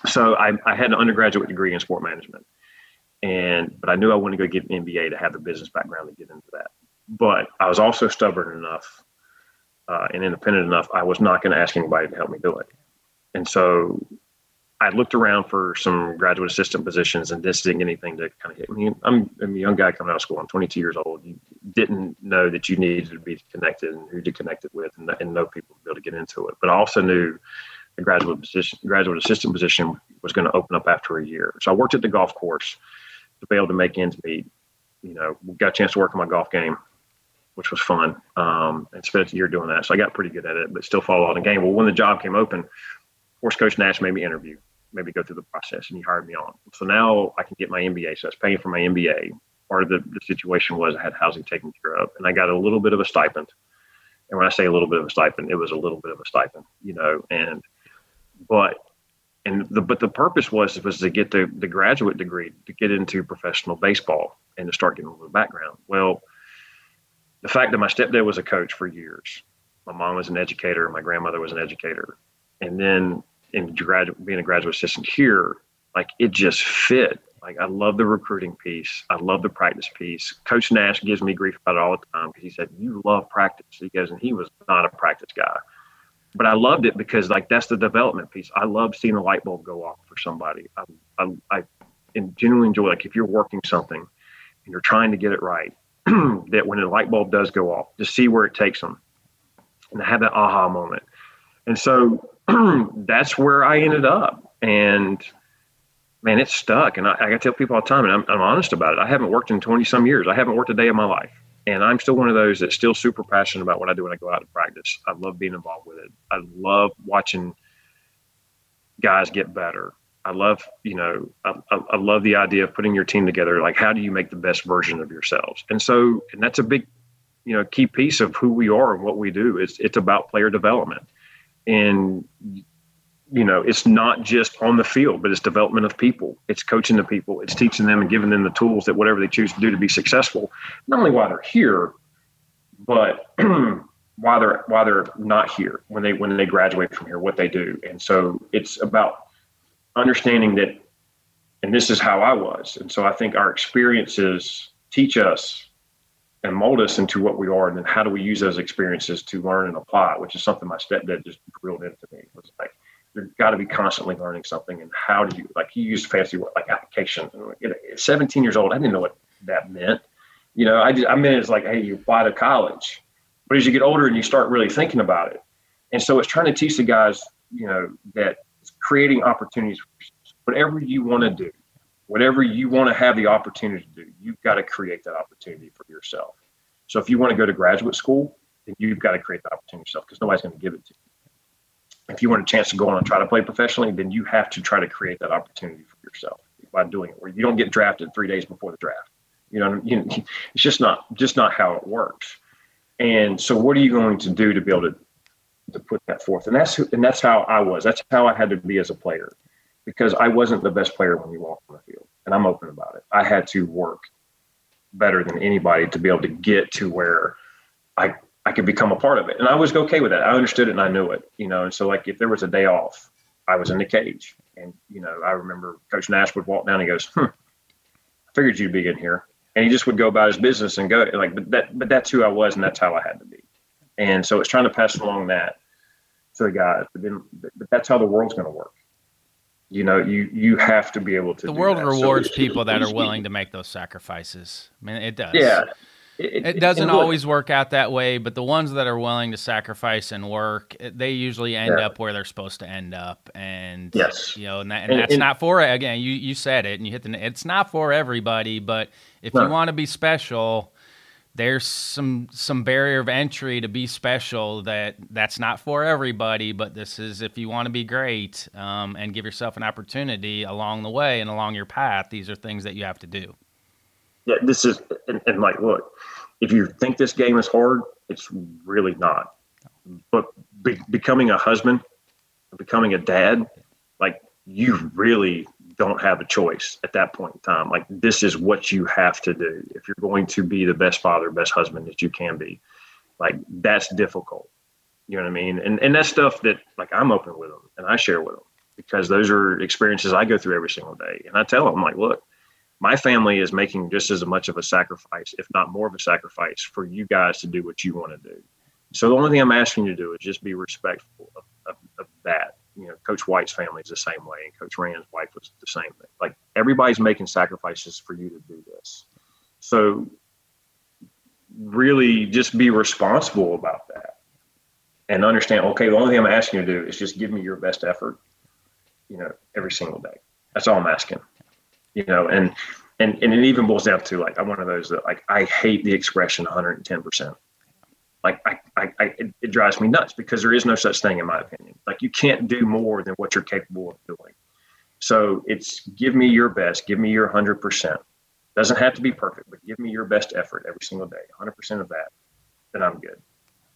So I, I had an undergraduate degree in sport management, and, but I knew I wanted to go get an M B A to have the business background to get into that. But I was also stubborn enough uh, and independent enough. I was not going to ask anybody to help me do it. And so I looked around for some graduate assistant positions, and this didn't get anything to kind of hit me. I'm, I'm a young guy coming out of school. I'm twenty-two years old. You didn't know that you needed to be connected and who to connect it with, and, and know people to be able to get into it. But I also knew the graduate position, graduate assistant position was going to open up after a year. So I worked at the golf course to be able to make ends meet. You know, got a chance to work on my golf game, which was fun, um, and spent a year doing that. So I got pretty good at it, but still followed on the game. Well, when the job came open, of course, Coach Nash made me interview. maybe go through the process, and he hired me on. So now I can get my M B A. So I was paying for my M B A. Part of the, the situation was I had housing taken care of, and I got a little bit of a stipend. And when I say a little bit of a stipend, it was a little bit of a stipend, you know, and, but, and the, but the purpose was, was to get the, the graduate degree, to get into professional baseball and to start getting a little background. Well, the fact that my stepdad was a coach for years, my mom was an educator, my grandmother was an educator. And then in graduate, being a graduate assistant here, like it just fit. Like I love the recruiting piece. I love the practice piece. Coach Nash gives me grief about it all the time because he said, you love practice. He goes, and he was not a practice guy. But I loved it because like that's the development piece. I love seeing a light bulb go off for somebody. I, I, I genuinely enjoy, like if you're working something and you're trying to get it right, that when the light bulb does go off, to see where it takes them and have that aha moment. And so that's where I ended up. And man, it's stuck. And I, I tell people all the time, and I'm, I'm honest about it. I haven't worked in twenty some years. I haven't worked a day of my life. And I'm still one of those that's still super passionate about what I do when I go out to practice. I love being involved with it. I love watching guys get better. I love, you know, I, I, I love the idea of putting your team together. Like, how do you make the best version of yourselves? And so, and that's a big, you know, key piece of who we are and what we do. It's, it's about player development. And, you know, it's not just on the field, but it's development of people. It's coaching the people. It's teaching them and giving them the tools that whatever they choose to do to be successful, not only while they're here, but while they're while they're not here, when they when they graduate from here, what they do. And so it's about understanding that, and this is how I was. And so I think our experiences teach us and mold us into what we are. And then how do we use those experiences to learn and apply, which is something my stepdad just drilled into me. It was like, you've got to be constantly learning something. And how do you, like, you use fancy word like application. At seventeen years old, I didn't know what that meant. You know, I just, I meant it's like, hey, you apply to college. But as you get older and you start really thinking about it. And so it's trying to teach the guys, you know, that it's creating opportunities. Whatever you want to do, whatever you want to have the opportunity to do, you've got to create that opportunity for yourself. So if you want to go to graduate school, then you've got to create the opportunity yourself because nobody's going to give it to you. If you want a chance to go on and try to play professionally, then you have to try to create that opportunity for yourself by doing it, where you don't get drafted three days before the draft. You know, you, it's just not just not how it works. And so, what are you going to do to be able to to put that forth? And that's who, and that's how I was. That's how I had to be as a player, because I wasn't the best player when you walked on the field, and I'm open about it. I had to work better than anybody to be able to get to where I. I could become a part of it. And I was okay with that. I understood it and I knew it, you know? And so like, if there was a day off, I was in the cage. And, you know, I remember Coach Nash would walk down and he goes, hmm, I figured you'd be in here. And he just would go about his business and go like, but that, but that's who I was. And that's how I had to be. And so it's trying to pass along that to the guys, but then, but that's how the world's going to work. You know, you, you have to be able to, the do world that. rewards so people that are willing to make those sacrifices. I mean, it does. Yeah. It, it doesn't it always work out that way, but the ones that are willing to sacrifice and work, they usually end yeah. up where they're supposed to end up. And yes. you know, and, that, and, and that's and, not for again. You you said it, and you hit the. It's not for everybody, but if no. you want to be special, there's some some barrier of entry to be special that that's not for everybody. But this is if you want to be great um, and give yourself an opportunity along the way and along your path. These are things that you have to do. Yeah, this is and, and like, look, if you think this game is hard, it's really not. But be, becoming a husband, becoming a dad, like you really don't have a choice at that point in time. Like this is what you have to do if you're going to be the best father, best husband that you can be. Like that's difficult. You know what I mean? And and that's stuff that like I'm open with them and I share with them because those are experiences I go through every single day. And I tell them, I'm like, look, my family is making just as much of a sacrifice, if not more of a sacrifice, for you guys to do what you want to do. So the only thing I'm asking you to do is just be respectful of, of, of that. You know, Coach White's family is the same way, and Coach Rand's wife was the same thing. Like everybody's making sacrifices for you to do this. So really just be responsible about that and understand, okay, the only thing I'm asking you to do is just give me your best effort, you know, every single day. That's all I'm asking. You know, and, and, and it even boils down to like, I'm one of those that like, I hate the expression one hundred ten percent. Like I, I, I it, it drives me nuts because there is no such thing in my opinion. Like you can't do more than what you're capable of doing. So it's give me your best, give me your one hundred percent. Doesn't have to be perfect, but give me your best effort every single day, one hundred percent of that, then I'm good.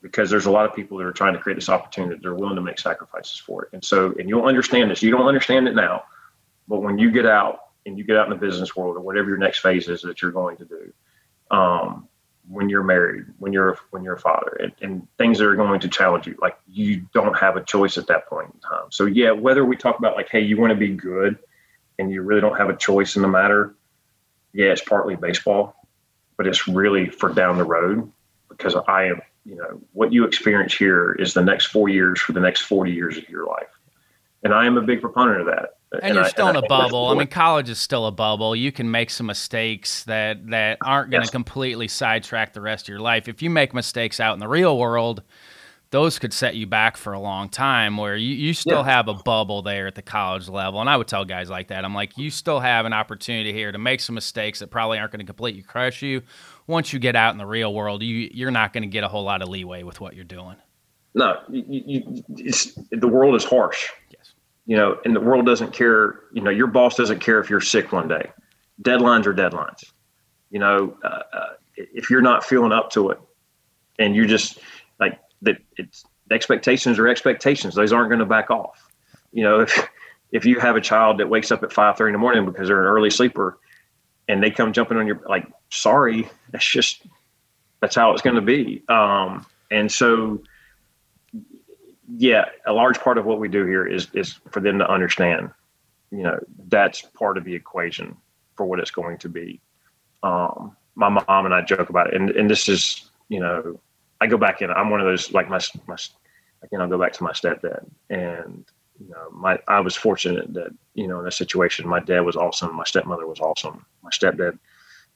Because there's a lot of people that are trying to create this opportunity that they're willing to make sacrifices for it. And so, and you'll understand this. You don't understand it now, but when you get out and you get out in the business world or whatever your next phase is that you're going to do, um, when you're married, when you're when you're a father, and, and things that are going to challenge you, like you don't have a choice at that point in time. So yeah, whether we talk about like, hey, you want to be good and you really don't have a choice in the matter. Yeah, it's partly baseball, but it's really for down the road because I am, you know, what you experience here is the next four years for the next forty years of your life. And I am a big proponent of that. And, and you're I, still and in I a bubble. I mean, college is still a bubble. You can make some mistakes that, that aren't going to yes. completely sidetrack the rest of your life. If you make mistakes out in the real world, those could set you back for a long time where you, you still yeah. have a bubble there at the college level. And I would tell guys like that, I'm like, you still have an opportunity here to make some mistakes that probably aren't going to completely crush you. Once you get out in the real world, you, you're not going to get a whole lot of leeway with what you're doing. No, you, you, it's, the world is harsh. Yes. You know, and the world doesn't care. You know, your boss doesn't care if you're sick one day. Deadlines are deadlines. You know, uh, uh, if you're not feeling up to it and you just like that, it's expectations are expectations. Those aren't going to back off. You know, if, if you have a child that wakes up at five thirty in the morning because they're an early sleeper and they come jumping on your, like, sorry, that's just, that's how it's going to be. Um, and so, yeah, a large part of what we do here is, is for them to understand, you know, that's part of the equation for what it's going to be. Um, my mom and I joke about it. And, and this is, you know, I go back in, I'm one of those, like my, my, again, I'll go back to my stepdad and, you know, my, I was fortunate that, you know, in that situation, my dad was awesome. My stepmother was awesome. My stepdad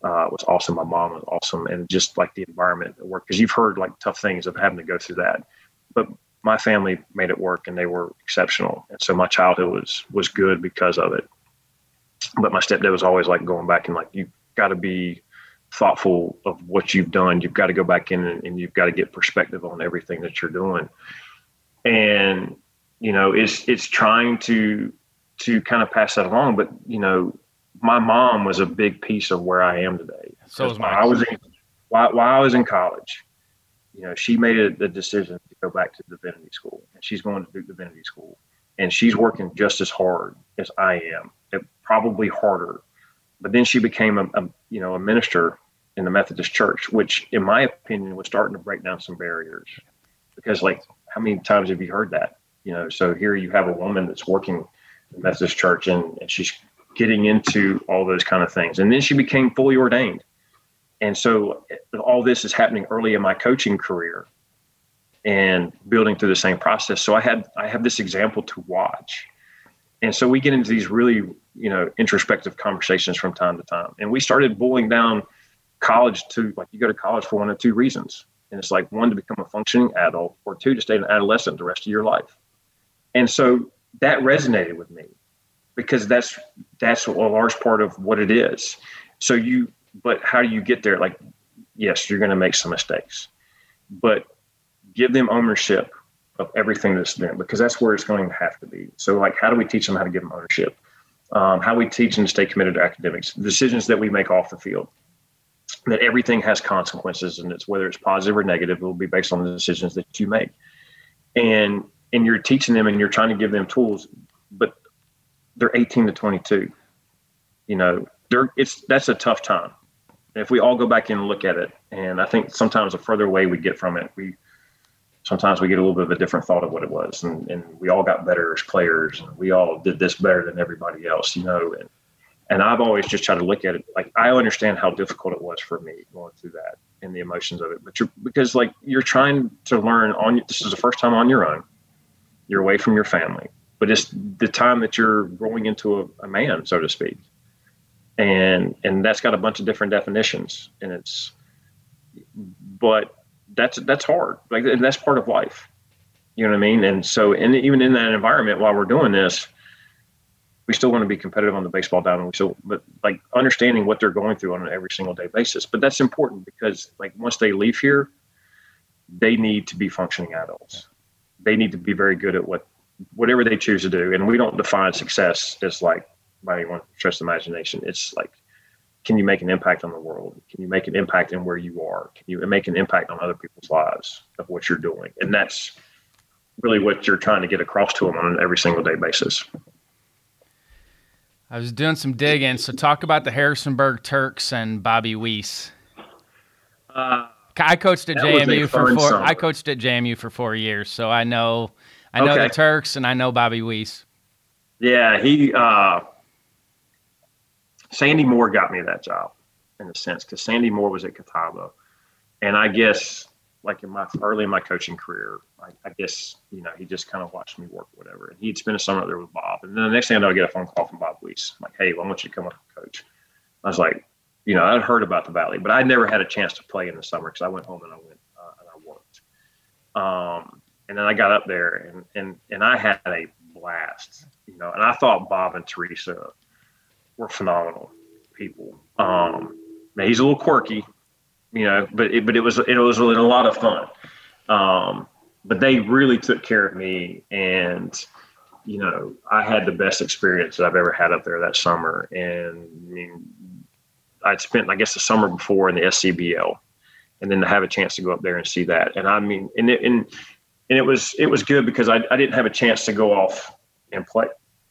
uh, was awesome. My mom was awesome. And just like the environment at work, because you've heard like tough things of having to go through that, but my family made it work and they were exceptional. And so my childhood was, was good because of it. But my stepdad was always like going back and like, you've got to be thoughtful of what you've done. You've got to go back in and, and you've got to get perspective on everything that you're doing. And, you know, it's, it's trying to, to kind of pass that along. But, you know, my mom was a big piece of where I am today. So was my while I was in, while, while I was in college, you know, she made a, the decision to go back to divinity school, and she's going to Duke Divinity School, and she's working just as hard as I am, and probably harder. But then she became a, a, you know, a minister in the Methodist Church, which in my opinion was starting to break down some barriers, because like, how many times have you heard that? You know, so here you have a woman that's working in the Methodist Church, and, and she's getting into all those kind of things. And then she became fully ordained. And so all this is happening early in my coaching career and building through the same process. So I had, I have this example to watch. And so we get into these really, you know, introspective conversations from time to time. And we started boiling down college to like, you go to college for one of two reasons. And it's like, one, to become a functioning adult, or two, to stay an adolescent the rest of your life. And so that resonated with me because that's, that's a large part of what it is. So you, but how do you get there? Like, yes, you're going to make some mistakes, but give them ownership of everything that's there, because that's where it's going to have to be. So like, how do we teach them how to give them ownership? Um, how we teach them to stay committed to academics, decisions that we make off the field, that everything has consequences, and it's whether it's positive or negative, it will be based on the decisions that you make. And, and you're teaching them and you're trying to give them tools, but they're eighteen to twenty-two, you know, they're, it's, that's a tough time. If we all go back in and look at it, and I think sometimes the further away we get from it, we sometimes we get a little bit of a different thought of what it was. And, and we all got better as players, and we all did this better than everybody else, you know. And, and I've always just tried to look at it like, I understand how difficult it was for me going through that and the emotions of it. But you're, because like you're trying to learn on, this is the first time on your own, you're away from your family, but it's the time that you're growing into a, a man, so to speak. And and that's got a bunch of different definitions, and it's, but that's that's hard. Like, and that's part of life, you know what I mean. And so, and even in that environment, while we're doing this, we still want to be competitive on the baseball diamond. We still, but like understanding what they're going through on an every single day basis. But that's important because, like, once they leave here, they need to be functioning adults. They need to be very good at what whatever they choose to do. And we don't define success as like, by anyone stress imagination. It's like, can you make an impact on the world? Can you make an impact in where you are? Can you make an impact on other people's lives of what you're doing? And that's really what you're trying to get across to them on an every single day basis. I was doing some digging. So talk about the Harrisonburg Turks and Bobby Weiss. Uh, I coached at J M U for four. Summer. I coached at J M U for four years, so I know I know okay. the Turks and I know Bobby Weiss. Yeah, he uh, Sandy Moore got me that job in a sense because Sandy Moore was at Catawba, and I guess like in my early in my coaching career, I, I guess you know he just kind of watched me work, or whatever. And he'd spend a summer there with Bob, and then the next thing I know, I get a phone call from Bob Weiss, I'm like, "Hey, well, I want you to come up and coach." I was like. You know, I'd heard about the Valley, but I never had a chance to play in the summer because I went home and I went uh, and I worked. Um, and then I got up there and and and I had a blast. You know, and I thought Bob and Teresa were phenomenal people. Um, now he's a little quirky, you know, but it, but it was it was a lot of fun. Um, but they really took care of me, and you know, I had the best experience that I've ever had up there that summer. And I mean. I'd spent, I guess, the summer before in the S C B L, and then to have a chance to go up there and see that. And I mean, and it, and, and it was it was good because I, I didn't have a chance to go off and play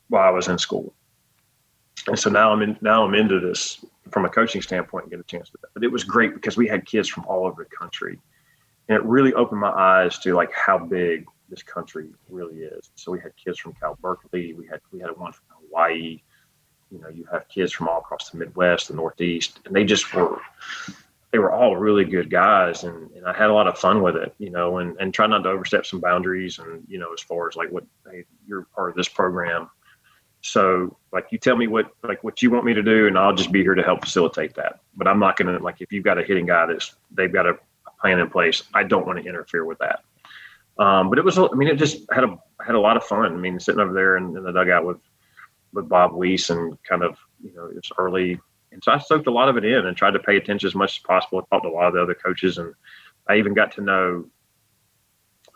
while I was in school. And so now I'm in, now I'm into this from a coaching standpoint and get a chance to that. But it was great because we had kids from all over the country, and it really opened my eyes to like how big this country really is. So we had kids from Cal Berkeley, we had we had one from Hawaii. You know, you have kids from all across the Midwest, the Northeast, and they just were, they were all really good guys. And, and I had a lot of fun with it, you know, and, and try not to overstep some boundaries and, you know, as far as like what hey, you're part of this program. So like, you tell me what, like what you want me to do, and I'll just be here to help facilitate that. But I'm not going to like, if you've got a hitting guy that's, they've got a plan in place, I don't want to interfere with that. Um, but it was, I mean, it just had a, had a lot of fun. I mean, sitting over there in, in the dugout with, with Bob Weiss and kind of, you know, it's early. And so I soaked a lot of it in and tried to pay attention as much as possible. I talked to a lot of the other coaches. And I even got to know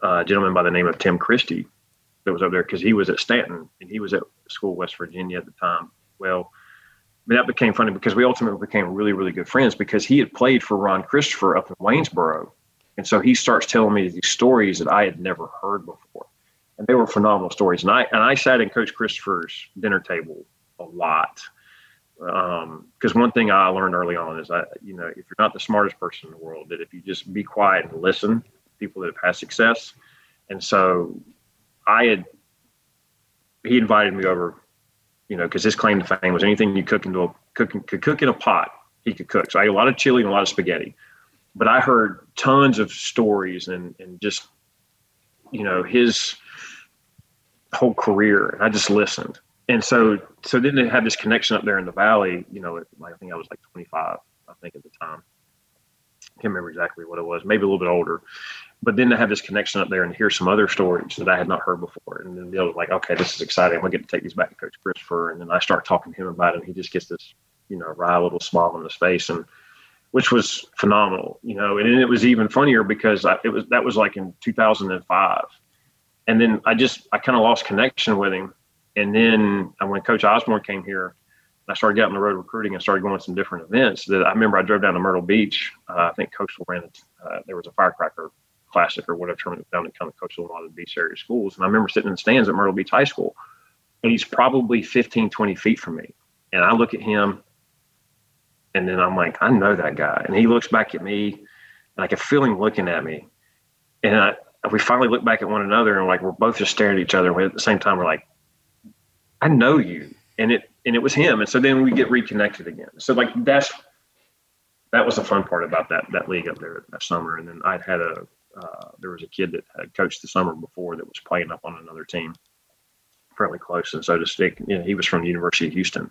a gentleman by the name of Tim Christie that was up there because he was at Stanton and he was at school, West Virginia at the time. Well, I mean, that became funny because we ultimately became really, really good friends because he had played for Ron Christopher up in Waynesboro. And so he starts telling me these stories that I had never heard before. And they were phenomenal stories. And I and I sat at Coach Christopher's dinner table a lot. Because um, one thing I learned early on is, I, you know, if you're not the smartest person in the world, that if you just be quiet and listen, people that have had success. And so I had, he invited me over, you know, because his claim to fame was anything you cook into a, cook, could cook in a pot, he could cook. So I ate a lot of chili and a lot of spaghetti. But I heard tons of stories and, and just, you know, his whole career, and I just listened. And so, so then they had this connection up there in the Valley, you know, like, I think I was like twenty-five, I think at the time, I can't remember exactly what it was, maybe a little bit older, but then to have this connection up there and hear some other stories that I had not heard before. And then they were like, okay, this is exciting. We'll get to take these back to Coach Christopher. And then I start talking to him about it. And he just gets this, you know, wry little smile on his face, and which was phenomenal, you know, and, and it was even funnier because I, it was, that was like in two thousand five. And then I just, I kind of lost connection with him. And then when Coach Osborne came here, I started getting on the road recruiting and started going to some different events that I remember I drove down to Myrtle Beach. Uh, I think Coastal ran, uh, there was a firecracker classic or whatever tournament down at Coastal and a lot of the beach area schools. And I remember sitting in the stands at Myrtle Beach High School, and he's probably fifteen, twenty feet from me. And I look at him, and then I'm like, I know that guy. And he looks back at me, and I can feel him looking at me. And I, we finally look back at one another, and like we're both just staring at each other. And at the same time, we're like, "I know you," and it and it was him. And so then we get reconnected again. So like that's that was the fun part about that that league up there that summer. And then I'd had a uh, there was a kid that had coached the summer before that was playing up on another team, fairly close, and so to speak. You know, he was from the University of Houston,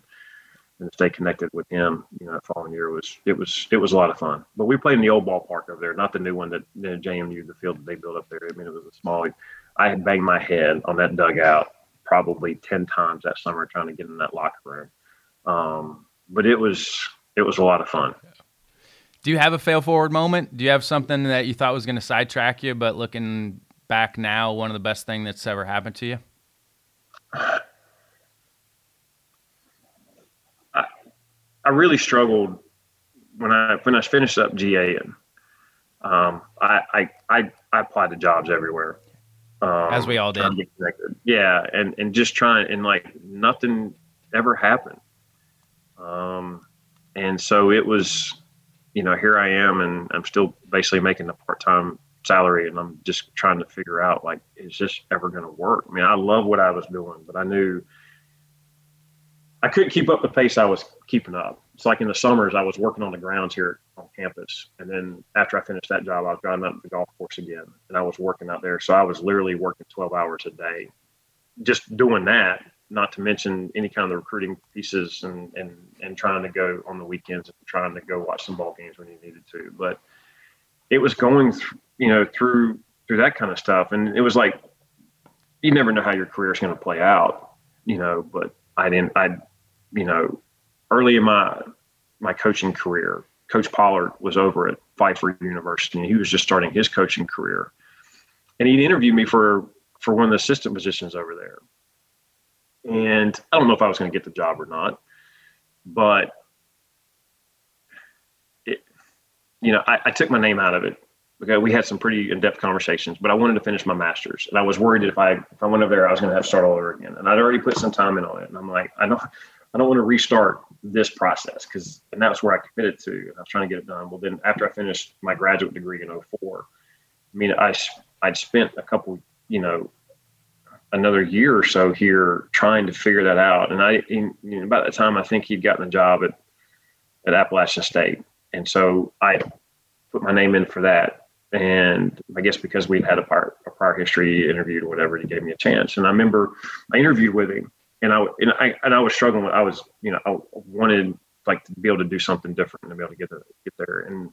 and to stay connected with him, you know, that following year was, it was, it was a lot of fun. But we played in the old ballpark over there, not the new one that the J M U, the field that they built up there. I mean, it was a small, I had banged my head on that dugout probably ten times that summer trying to get in that locker room. Um, but it was, it was a lot of fun. Do you have a fail forward moment? Do you have something that you thought was going to sidetrack you, but looking back now, one of the best thing that's ever happened to you? I, I really struggled when I when I finished up G A. And, um, I, I I I applied to jobs everywhere. Um, As we all did. Yeah, and, and just trying, and like nothing ever happened. Um, and so it was, you know, here I am, and I'm still basically making a part-time salary, and I'm just trying to figure out, like, is this ever going to work? I mean, I love what I was doing, but I knew I couldn't keep up the pace I was keeping up. It's like in the summers, I was working on the grounds here on campus. And then after I finished that job, I was driving up to the golf course again, and I was working out there. So I was literally working twelve hours a day, just doing that, not to mention any kind of the recruiting pieces and, and, and trying to go on the weekends and trying to go watch some ball games when you needed to. But it was going, th- you know, through, through that kind of stuff. And it was like, you never know how your career is going to play out, you know, but I didn't, I, you know, early in my my coaching career, Coach Pollard was over at Pfeiffer University, and he was just starting his coaching career. And he'd interviewed me for, for one of the assistant positions over there. And I don't know if I was going to get the job or not, but it, you know, I, I took my name out of it. Okay, we had some pretty in-depth conversations, but I wanted to finish my master's, and I was worried that if I if I went over there, I was going to have to start all over again. And I'd already put some time in on it, and I'm like, I don't, I don't want to restart this process, because and that was where I committed to, and I was trying to get it done. Well, then after I finished my graduate degree in oh four, I mean, I I'd spent a couple, you know, another year or so here trying to figure that out. And I, in, you know, about that time, I think he'd gotten a job at at Appalachian State, and so I put my name in for that. And I guess because we'd had a prior, a prior history interview or whatever, he gave me a chance. And I remember I interviewed with him, and I and I and I was struggling with I was you know I wanted like to be able to do something different and to be able to get there, get there. And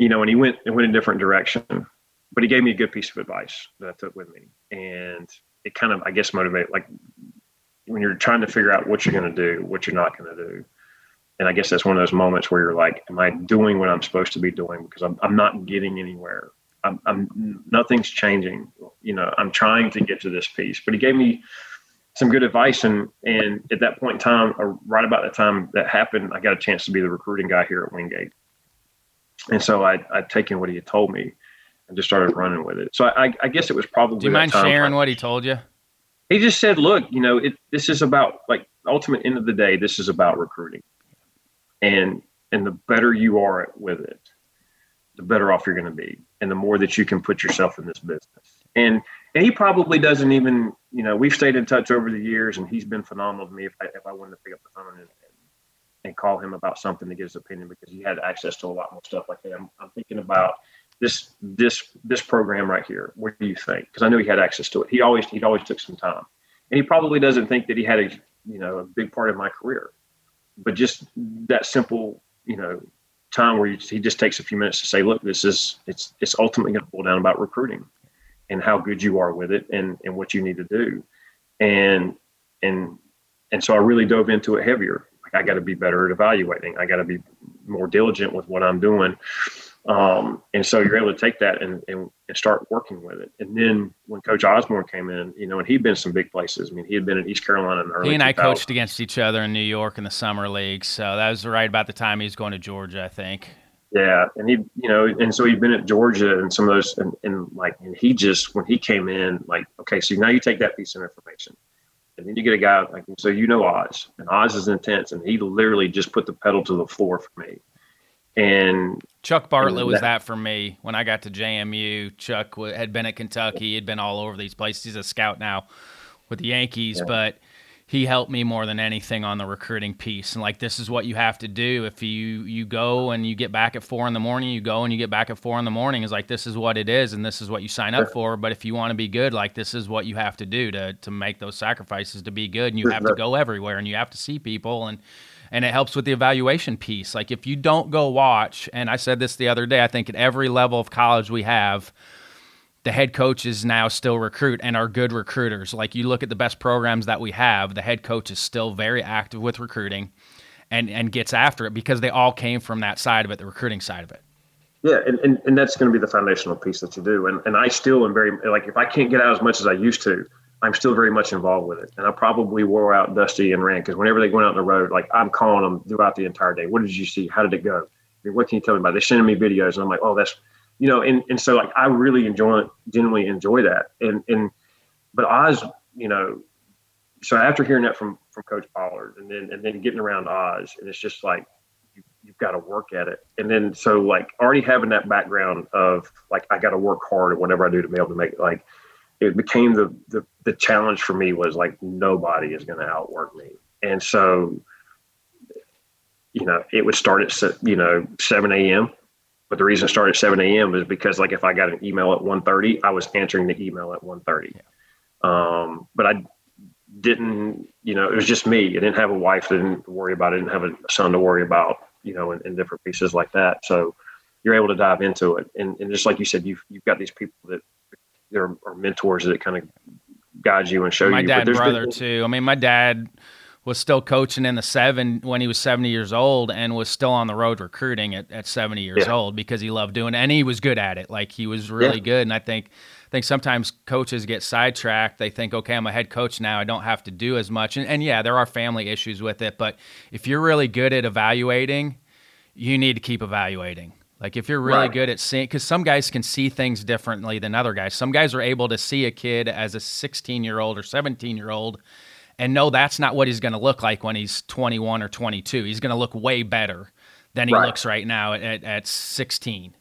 you know, and he went and went in a different direction, but he gave me a good piece of advice that I took with me, and it kind of I guess motivated, like when you're trying to figure out what you're going to do, what you're not going to do. And I guess that's one of those moments where you're like, am I doing what I'm supposed to be doing? Because I'm I'm not getting anywhere. I'm, I'm nothing's changing. You know, I'm trying to get to this piece. But he gave me some good advice. And, and at that point in time, right about the time that happened, I got a chance to be the recruiting guy here at Wingate. And so I, I'd taken what he had told me and just started running with it. So I, I guess it was probably. Do you mind sharing what he told you? He just said, look, you know, it, this is about like ultimate end of the day, this is about recruiting. And and the better you are with it, the better off you're going to be, and the more that you can put yourself in this business. And and he probably doesn't even, you know, we've stayed in touch over the years, and he's been phenomenal to me. If I, if I wanted to pick up the phone and, and call him about something to get his opinion, because he had access to a lot more stuff. Like, hey, I'm, I'm thinking about this this this program right here. What do you think? Because I knew he had access to it. He always he always took some time, and he probably doesn't think that he had a you know a big part of my career. But just that simple, you know, time where you, he just takes a few minutes to say, look, this is, it's, it's ultimately going to boil down about recruiting and how good you are with it and, and what you need to do. And, and, and so I really dove into it heavier. Like I got to be better at evaluating. I got to be more diligent with what I'm doing. Um, and so you're able to take that and, and, and start working with it. And then when Coach Osborne came in, you know, and he'd been some big places. I mean, he had been in East Carolina in the early two thousands. He and I coached against each other in New York in the summer league. So that was right about the time he was going to Georgia, I think. Yeah. And he, you know, and so he'd been at Georgia and some of those, and, and like, and he just, when he came in, like, okay, so now you take that piece of information and then you get a guy like, so you know, Oz, and Oz is intense. And he literally just put the pedal to the floor for me. And Chuck Bartlett and that, was that for me when I got to J M U. Chuck w- had been at Kentucky, had been all over these places. He's a scout now with the Yankees, yeah. But he helped me more than anything on the recruiting piece. And like, this is what you have to do. If you, you go and you get back at four in the morning, you go and you get back at four in the morning. It's like, this is what it is. And this is what you sign up for. But if you want to be good, like this is what you have to do to, to make those sacrifices, to be good. And you have to go everywhere and you have to see people. And, And it helps with the evaluation piece. Like if you don't go watch, and I said this the other day, I think at every level of college we have, the head coaches now still recruit and are good recruiters. Like you look at the best programs that we have, the head coach is still very active with recruiting and, and gets after it because they all came from that side of it, the recruiting side of it. Yeah, and, and, and that's going to be the foundational piece that you do. And, and I still am very, like if I can't get out as much as I used to, I'm still very much involved with it. And I probably wore out Dusty and Ren because whenever they went out on the road, like I'm calling them throughout the entire day. What did you see? How did it go? I mean, what can you tell me about it? They're sending me videos and I'm like, oh, that's, you know, and, and so like, I really enjoy, genuinely enjoy that. And, and, but Oz, you know, so after hearing that from, from Coach Pollard and then, and then getting around Oz, and it's just like, you, you've got to work at it. And then, so like already having that background of like, I got to work hard at whatever I do to be able to make it, like, it became the, the, the challenge for me was like, nobody is going to outwork me. And so, you know, it would start at, you know, seven a.m. But the reason it started at seven a.m. is because like, if I got an email at one thirty, I was answering the email at one thirty. Yeah. Um, but I didn't, you know, it was just me. I didn't have a wife that didn't worry about it. I didn't have a son to worry about, you know, and, and different pieces like that. So you're able to dive into it. And, and just like you said, you've, you've got these people that, there are mentors that kind of guide you and show my you. My dad and brother been- too. I mean, my dad was still coaching in the seven when he was seventy years old and was still on the road recruiting at, at seventy years yeah. old because he loved doing it. And he was good at it. Like he was really yeah. good. And I think, I think sometimes coaches get sidetracked. They think, okay, I'm a head coach now. I don't have to do as much. And, and yeah, there are family issues with it, but if you're really good at evaluating, you need to keep evaluating. Like if you're really right. good at seeing, because some guys can see things differently than other guys. Some guys are able to see a kid as a sixteen-year-old or seventeen-year-old and know that's not what he's going to look like when he's twenty-one or twenty-two. He's going to look way better than he right. looks right now at, at, at sixteen.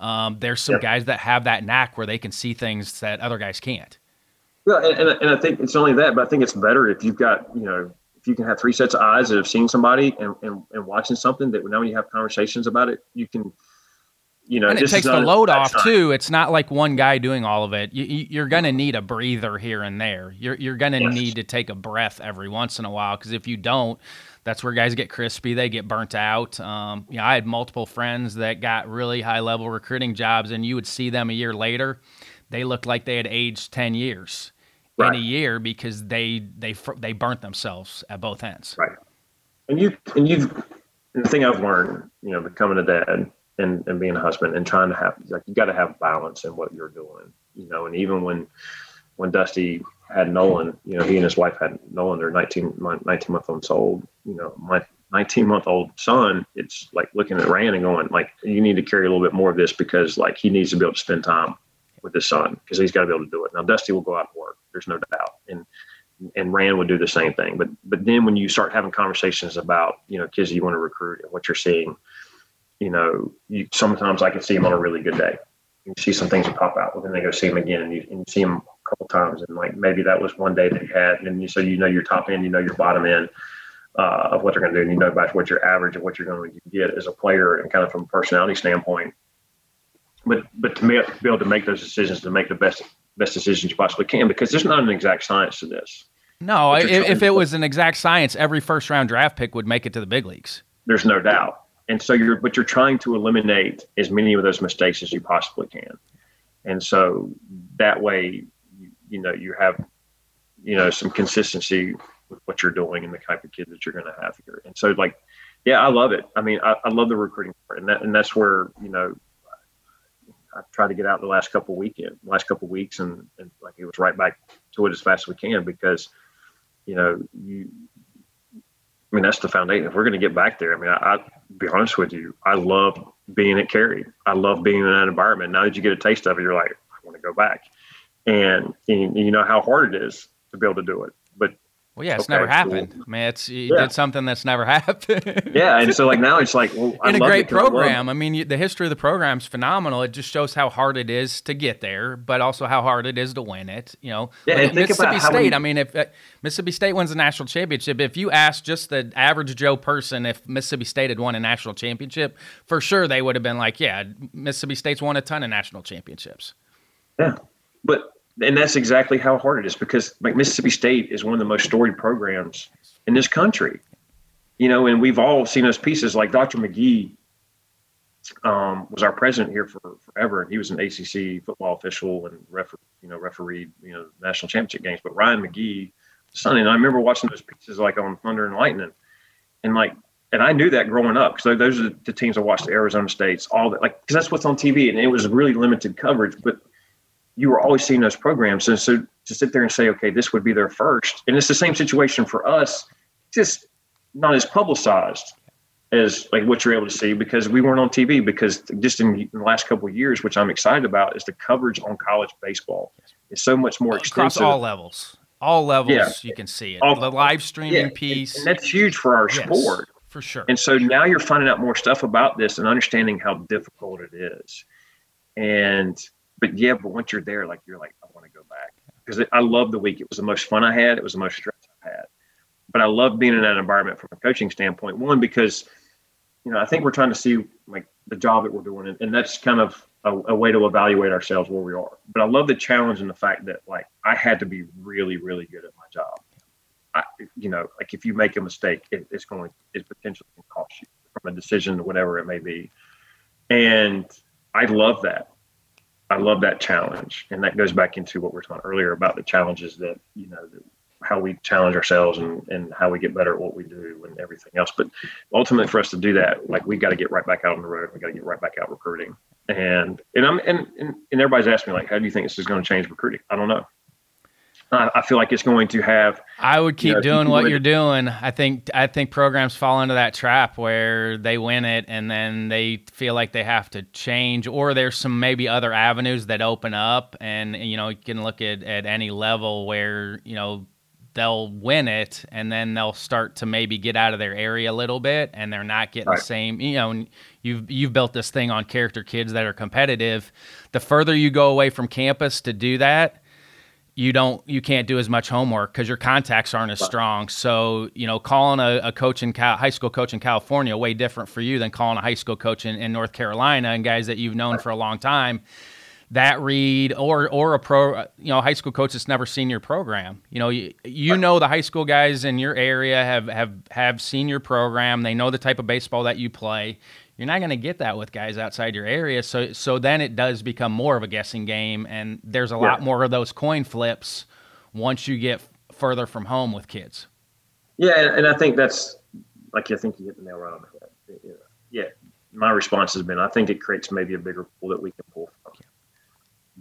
Um, there's some yeah. guys that have that knack where they can see things that other guys can't. Well, and, and I think it's only that, but I think it's better if you've got, you know, if you can have three sets of eyes that have seen somebody and, and, and watching something that now when you have conversations about it, you can – You know, and it takes the load off too. It's not like one guy doing all of it. You, you're going to need a breather here and there. You're you're going to yes. need to take a breath every once in a while because if you don't, that's where guys get crispy. They get burnt out. Um, you know, I had multiple friends that got really high level recruiting jobs, and you would see them a year later. They looked like they had aged ten years right. in a year because they they they burnt themselves at both ends. Right. And you and you've and the thing I've learned, you know, becoming a dad. And, and being a husband and trying to have, like, you got to have balance in what you're doing, you know, and even when, when Dusty had Nolan, you know, he and his wife had Nolan, their nineteen month old, you know, my nineteen month old son, it's like looking at Rand and going like, you need to carry a little bit more of this because like he needs to be able to spend time with his son because he's got to be able to do it. Now Dusty will go out and work. There's no doubt. And, and Rand would do the same thing. But, but then when you start having conversations about, you know, kids you want to recruit and what you're seeing, you know, you, sometimes I can see him on a really good day. You see some things pop out, well, then they go see him again, and you, and you see him a couple times, and like maybe that was one day they had, and you, so you know your top end, you know your bottom end uh, of what they're going to do, and you know about what your average and what you're going to get as a player, and kind of from a personality standpoint. But but to be able to make those decisions, to make the best best decisions you possibly can, because there's not an exact science to this. No, if, if it was an exact science, every first round draft pick would make it to the big leagues. There's no doubt. And so you're, but you're trying to eliminate as many of those mistakes as you possibly can. And so that way, you, you know, you have, you know, some consistency with what you're doing and the type of kid that you're going to have here. And so like, yeah, I love it. I mean, I, I love the recruiting part, and that, and that's where, you know, I've tried to get out the last couple of weekend, last couple of weeks. And, and like, it was right back to it as fast as we can, because, you know, you, I mean, that's the foundation. If we're going to get back there, I mean, I, I be honest with you, I love being at Cary. I love being in that environment. Now that you get a taste of it, you're like, I want to go back. And, and you know how hard it is to be able to do it. But well, yeah, it's okay, never happened. Cool. I mean, it's you yeah. did something that's never happened. yeah, and so like now it's like well, I in love a great program. I, I mean, you, the history of the program is phenomenal. It just shows how hard it is to get there, but also how hard it is to win it. You know, yeah, like and Mississippi State. We, I mean, if uh, Mississippi State wins the national championship, if you asked just the average Joe person if Mississippi State had won a national championship, for sure they would have been like, "Yeah, Mississippi State's won a ton of national championships." Yeah, but. And that's exactly how hard it is because like Mississippi State is one of the most storied programs in this country, you know, and we've all seen those pieces like Doctor McGee um, was our president here for forever. And he was an A C C football official and referee, you know, refereed, you know, national championship games, but Ryan McGee, Sonny, and I remember watching those pieces like on Thunder and Lightning and like, and I knew that growing up. So those are the teams I watched, the Arizona States, all that, like, cause that's what's on T V and it was really limited coverage, but you were always seeing those programs. And so to sit there and say, okay, this would be their first. And it's the same situation for us, just not as publicized as like what you're able to see, because we weren't on T V, because just in the last couple of years, which I'm excited about, is the coverage on college baseball. It's so much more extensive. Across all levels. All levels, yeah. You can see it. All, the live streaming yeah. piece. And that's huge for our yes, sport. For sure. And so now you're finding out more stuff about this and understanding how difficult it is. And, but yeah, but once you're there, like, you're like, I want to go back. Because I loved the week. It was the most fun I had. It was the most stress I had. But I love being in that environment from a coaching standpoint. One, because, you know, I think we're trying to see, like, the job that we're doing. And, and that's kind of a, a way to evaluate ourselves where we are. But I love the challenge and the fact that, like, I had to be really, really good at my job. I, you know, like, if you make a mistake, it, it's going it's potentially going to cost you from a decision to whatever it may be. And I love that. I love that challenge. And that goes back into what we were talking earlier about the challenges that, you know, that, how we challenge ourselves and, and how we get better at what we do and everything else. But ultimately for us to do that, like, we got to get right back out on the road. We got to get right back out recruiting. And, and I'm, and, and, and everybody's asking me, like, how do you think this is going to change recruiting? I don't know. I, I feel like it's going to have, I would keep you know, doing what you're doing. I think, I think programs fall into that trap where they win it and then they feel like they have to change, or there's some maybe other avenues that open up. And, you know, you can look at, at any level where, you know, they'll win it and then they'll start to maybe get out of their area a little bit, and they're not getting right. the same, you know, you've, you've built this thing on character kids that are competitive. The further you go away from campus to do that, you don't, you can't do as much homework because your contacts aren't as right. strong. So, you know, calling a, a coach in Cal, high school coach in California, way different for you than calling a high school coach in, in North Carolina and guys that you've known right. for a long time. That read or or a pro, you know, high school coach that's never seen your program. You know, you, you know the high school guys in your area have have have seen your program. They know the type of baseball that you play. You're not going to get that with guys outside your area. So so then it does become more of a guessing game, and there's a lot yeah. more of those coin flips once you get further from home with kids. Yeah, and I think that's like I think you hit the nail right on the head. Yeah, yeah. My response has been I think it creates maybe a bigger pool that we can pull from. Yeah.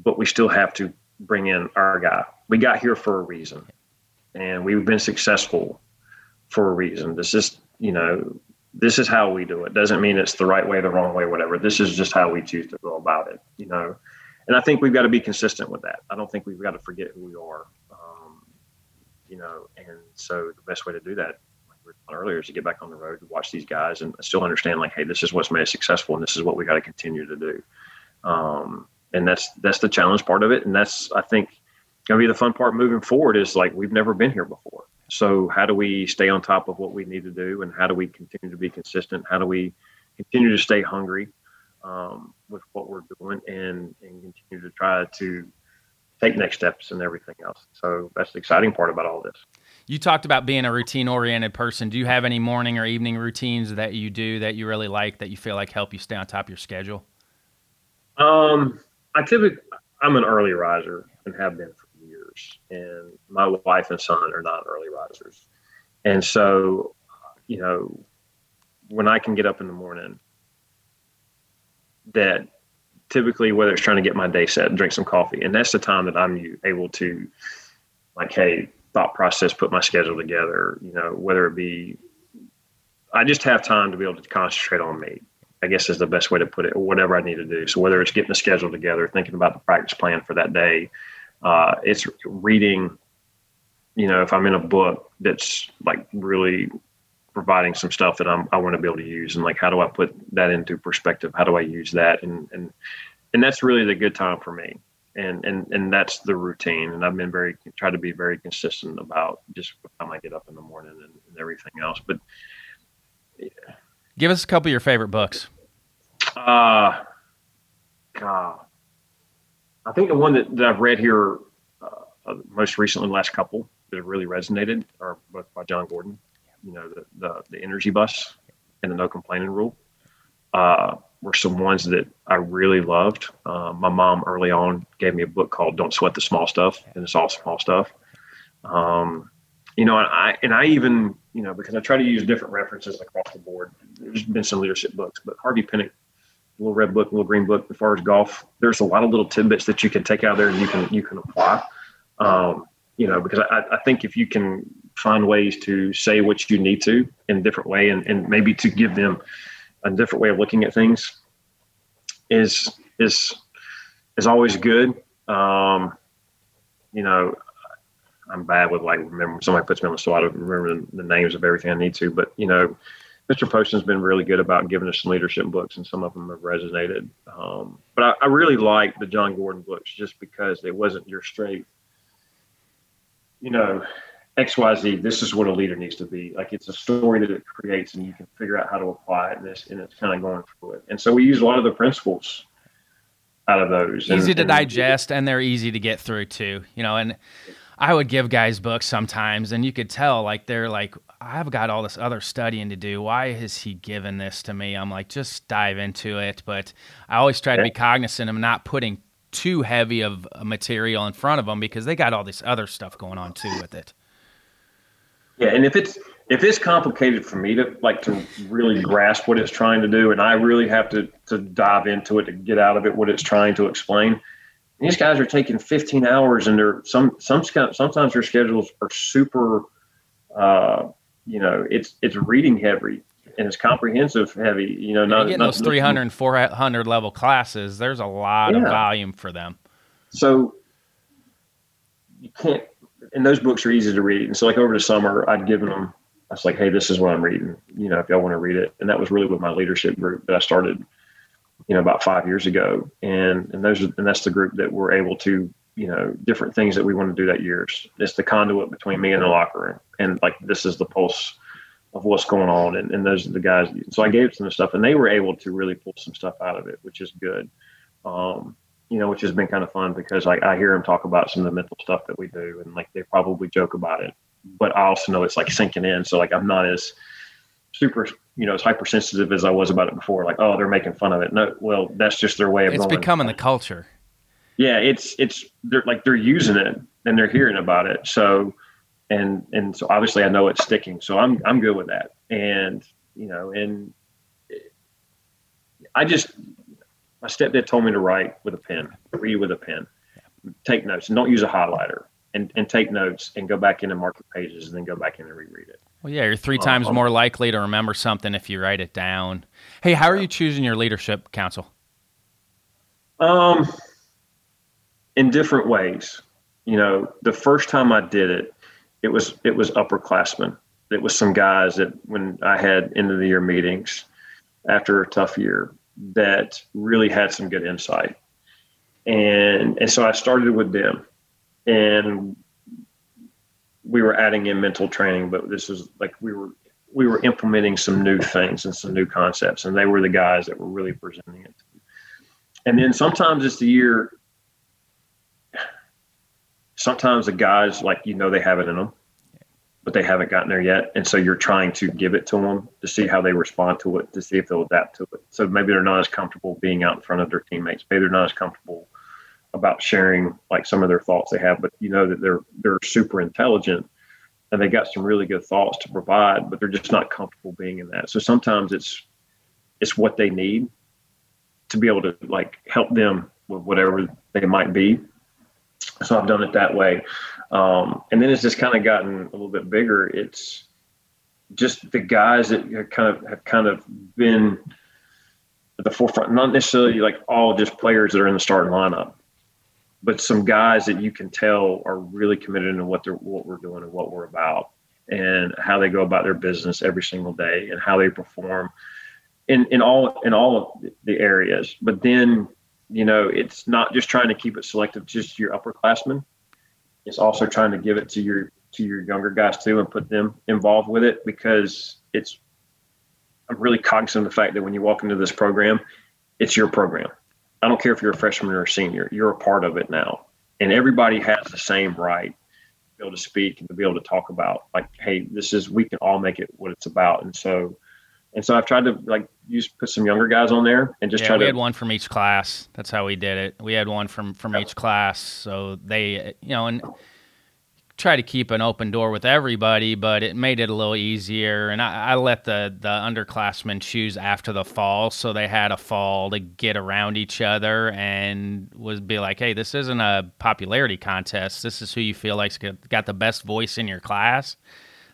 But we still have to bring in our guy. We got here for a reason, and we've been successful for a reason. This is, you know, this is how we do it. Doesn't mean it's the right way, the wrong way, whatever. This is just how we choose to go about it, you know. And I think we've got to be consistent with that. I don't think we've got to forget who we are, um, you know. And so the best way to do that, like we were talking earlier, is to get back on the road, watch these guys, and still understand, like, hey, this is what's made us successful, and this is what we got to continue to do. Um, And that's that's the challenge part of it. And that's, I think, going to be the fun part moving forward is, like, we've never been here before. So how do we stay on top of what we need to do, and how do we continue to be consistent? How do we continue to stay hungry um, with what we're doing and, and continue to try to take next steps and everything else? So that's the exciting part about all this. You talked about being a routine-oriented person. Do you have any morning or evening routines that you do that you really like, that you feel like help you stay on top of your schedule? Um. I typically, I'm an early riser and have been for years. And my wife and son are not early risers. And so, you know, when I can get up in the morning, that typically, whether it's trying to get my day set, drink some coffee, and that's the time that I'm able to, like, hey, thought process, put my schedule together, you know, whether it be, I just have time to be able to concentrate on me, I guess is the best way to put it, or whatever I need to do. So whether it's getting the schedule together, thinking about the practice plan for that day, uh, it's reading, you know, if I'm in a book that's, like, really providing some stuff that I'm, I want to be able to use, and, like, how do I put that into perspective? How do I use that? And, and, and that's really the good time for me. And, and, and that's the routine. And I've been very, try to be very consistent about just how I get up in the morning and, and everything else. But yeah. Give us a couple of your favorite books. Uh, God. I think the one that, that I've read here uh, most recently, the last couple that have really resonated, are both by John Gordon. You know, the the, the Energy Bus and the No Complaining Rule uh, were some ones that I really loved. Uh, my mom early on gave me a book called Don't Sweat the Small Stuff, and it's all small stuff. Um, you know, and I and I even... you know, because I try to use different references across the board. There's been some leadership books, but Harvey Pinnock little red book, little green book, as far as golf, there's a lot of little tidbits that you can take out there and you can, you can apply, um, you know, because I, I think if you can find ways to say what you need to in a different way, and, and maybe to give them a different way of looking at things is, is, is always good. Um, you know, I'm bad with like, remember when somebody puts me on the spot, I don't remember the, the names of everything I need to, but you know, Mister Poston's been really good about giving us some leadership books, and some of them have resonated. Um, but I, I really like the John Gordon books just because it wasn't your straight, you know, X Y Z, this is what a leader needs to be. Like, it's a story that it creates, and you can figure out how to apply it, and it's, and it's kind of going through it. And so we use a lot of the principles out of those. Easy and, to and digest, and they're easy to get through too, you know, and I would give guys books sometimes, and you could tell, like, they're like, I've got all this other studying to do. Why is he giving this to me? I'm like, just dive into it. But I always try to be cognizant of not putting too heavy of material in front of them, because they got all this other stuff going on too with it. Yeah. And if it's, if it's complicated for me to like to really grasp what it's trying to do, and I really have to, to dive into it to get out of it what it's trying to explain, these guys are taking fifteen hours, and they're some, some, sometimes their schedules are super, uh, you know, it's, it's reading heavy, and it's comprehensive heavy, you know, not, getting not those three hundred and four hundred level classes. There's a lot yeah. of volume for them. So you can't, and those books are easy to read. And so like over the summer, I'd given them, I was like, hey, this is what I'm reading, you know, if y'all want to read it. And that was really with my leadership group that I started, you know, about five years ago. And, and those, and that's the group that we're able to, you know, different things that we want to do that year. It's the conduit between me and the locker room. And like, this is the pulse of what's going on. And, and those are the guys. So I gave some stuff, and they were able to really pull some stuff out of it, which is good. Um, you know, which has been kind of fun, because like I hear them talk about some of the mental stuff that we do, and like, they probably joke about it, but I also know it's like sinking in. So like, I'm not as super, you know, as hypersensitive as I was about it before. Like, oh, they're making fun of it. No, well, that's just their way of it's going. It's becoming the culture. Yeah, it's it's they're like they're using it and they're hearing about it. So, and and so obviously I know it's sticking. So I'm I'm good with that. And you know, and I just my stepdad told me to write with a pen, read with a pen, take notes, and don't use a highlighter. And, and take notes and go back in and mark the pages and then go back in and reread it. Well, yeah, you're three times um, more likely to remember something if you write it down. Hey, how are you choosing your leadership council? Um, in different ways. You know, the first time I did it, it was it was upperclassmen. It was some guys that when I had end of the year meetings after a tough year that really had some good insight, and and so I started with them. And we were adding in mental training, but this was like we were we were implementing some new things and some new concepts, and they were the guys that were really presenting it to me. And then sometimes it's the year, sometimes the guys, like, you know, they have it in them, but they haven't gotten there yet. And so you're trying to give it to them to see how they respond to it, to see if they'll adapt to it. So maybe they're not as comfortable being out in front of their teammates. Maybe they're not as comfortable about sharing like some of their thoughts they have, but you know that they're, they're super intelligent and they got some really good thoughts to provide, but they're just not comfortable being in that. So sometimes it's, it's what they need to be able to like help them with whatever they might be. So I've done it that way. Um, and then it's just kind of gotten a little bit bigger. It's just the guys that are kind of have kind of been at the forefront, not necessarily like all just players that are in the starting lineup, but some guys that you can tell are really committed to what they're, what we're doing and what we're about and how they go about their business every single day and how they perform in, in all, in all of the areas. But then, you know, it's not just trying to keep it selective, just your upperclassmen. It's also trying to give it to your, to your younger guys too, and put them involved with it, because it's, I'm really cognizant of the fact that when you walk into this program, it's your program. I don't care if you're a freshman or a senior, you're a part of it now. And everybody has the same right to be able to speak and to be able to talk about like, hey, this is, we can all make it what it's about. And so, and so I've tried to like use, put some younger guys on there and just yeah, try we to. We had one from each class. That's how we did it. We had one from, from yeah. each class. So they, you know, and try to keep an open door with everybody, but it made it a little easier. And I, I let the, the underclassmen choose after the fall, so they had a fall to get around each other and would be like, hey, this isn't a popularity contest. This is who you feel like's got the best voice in your class.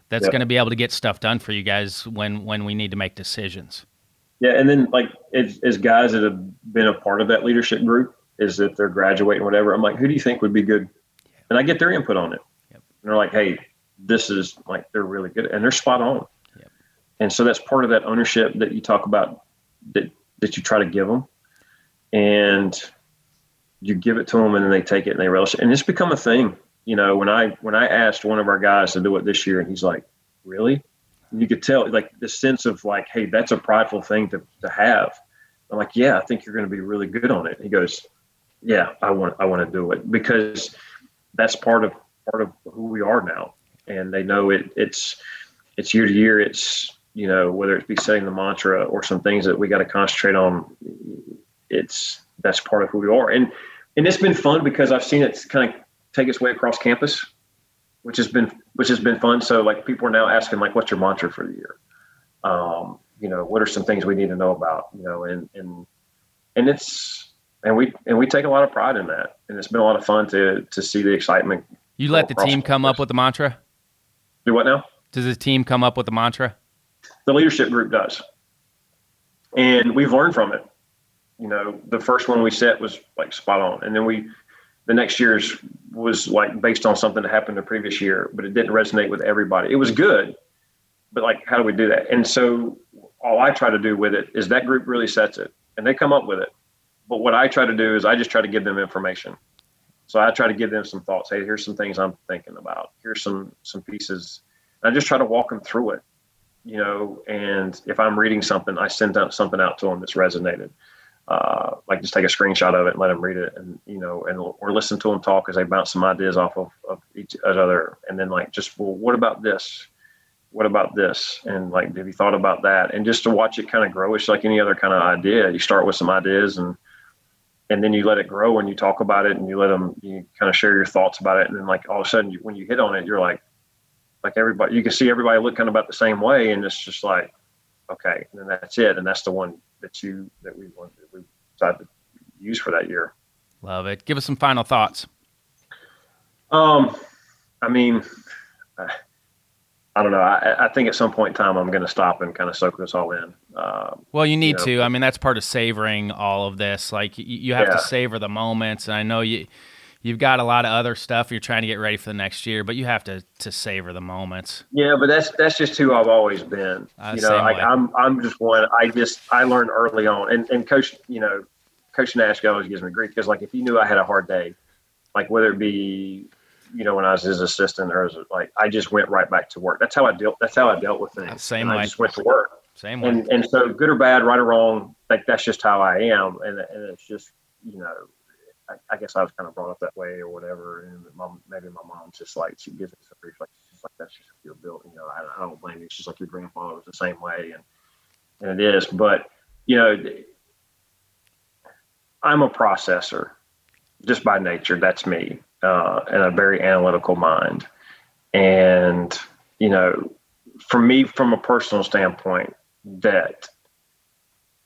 That's yep. going to be able to get stuff done for you guys when, when we need to make decisions. Yeah. And then like as, as guys that have been a part of that leadership group is that they're graduating, whatever. I'm like, who do you think would be good? And I get their input on it. Yep. And they're like, hey, this is like, they're really good and they're spot on. Yep. And so that's part of that ownership that you talk about that, that you try to give them, and you give it to them and then they take it and they relish it. And it's become a thing. You know, when I, when I asked one of our guys to do it this year, and he's like, really? And you could tell like the sense of like, hey, that's a prideful thing to, to have. I'm like, yeah, I think you're going to be really good on it. He goes, yeah, I want, I want to do it, because that's part of part of who we are now. And they know it, it's, it's year to year. It's, you know, whether it be setting the mantra or some things that we got to concentrate on, it's, that's part of who we are. And, and it's been fun because I've seen it kind of take its way across campus, which has been, which has been fun. So like people are now asking like, what's your mantra for the year? Um, you know, what are some things we need to know about, you know, and, and, and it's, And we and we take a lot of pride in that, and it's been a lot of fun to to see the excitement. You let the team come up with the mantra? Do what now? Does the team come up with the mantra? The leadership group does, and we've learned from it. You know, the first one we set was like spot on, and then we, the next year's was like based on something that happened the previous year, but it didn't resonate with everybody. It was good, but like, how do we do that? And so all I try to do with it is that group really sets it, and they come up with it. But what I try to do is I just try to give them information. So I try to give them some thoughts. Hey, here's some things I'm thinking about. Here's some some pieces. And I just try to walk them through it, you know. And if I'm reading something, I send out something out to them that's resonated. Uh, like just take a screenshot of it and let them read it, and you know, and or listen to them talk as they bounce some ideas off of, of each other. And then like just, well, what about this? What about this? And like, have you thought about that? And just to watch it kind of grow. It's like any other kind of idea. You start with some ideas and. And then you let it grow and you talk about it and you let them, you kind of share your thoughts about it. And then like all of a sudden you, when you hit on it, you're like, like everybody, you can see everybody look kind of about the same way. And it's just like, okay. And then that's it. And that's the one that you, that we wanted, we decided to use for that year. Love it. Give us some final thoughts. Um, I mean, I, I don't know. I, I think at some point in time, I'm going to stop and kind of soak this all in. Um, well, you need you know. to. I mean, that's part of savoring all of this. Like you, you have yeah. to savor the moments. And I know you, you've got a lot of other stuff you're trying to get ready for the next year, but you have to, to savor the moments. Yeah, but that's that's just who I've always been. Uh, you know, like I'm I'm just one. I just I learned early on, and and Coach, you know, Coach Nash always gives me grief because like if he knew I had a hard day, like whether it be. You know, when I was his assistant, or was like I just went right back to work. That's how I dealt. That's how I dealt with things. Same way. I just went to work. Same way. And, and so, good or bad, right or wrong, like that's just how I am. And and it's just, you know, I, I guess I was kind of brought up that way or whatever. And my, maybe my mom's just like she gives me some grief, like she's like that's just your built. You know, I, I don't blame you. She's like your grandfather was the same way, and and it is. But you know, I'm a processor, just by nature. That's me. Uh, and a very analytical mind. And, you know, for me, from a personal standpoint, that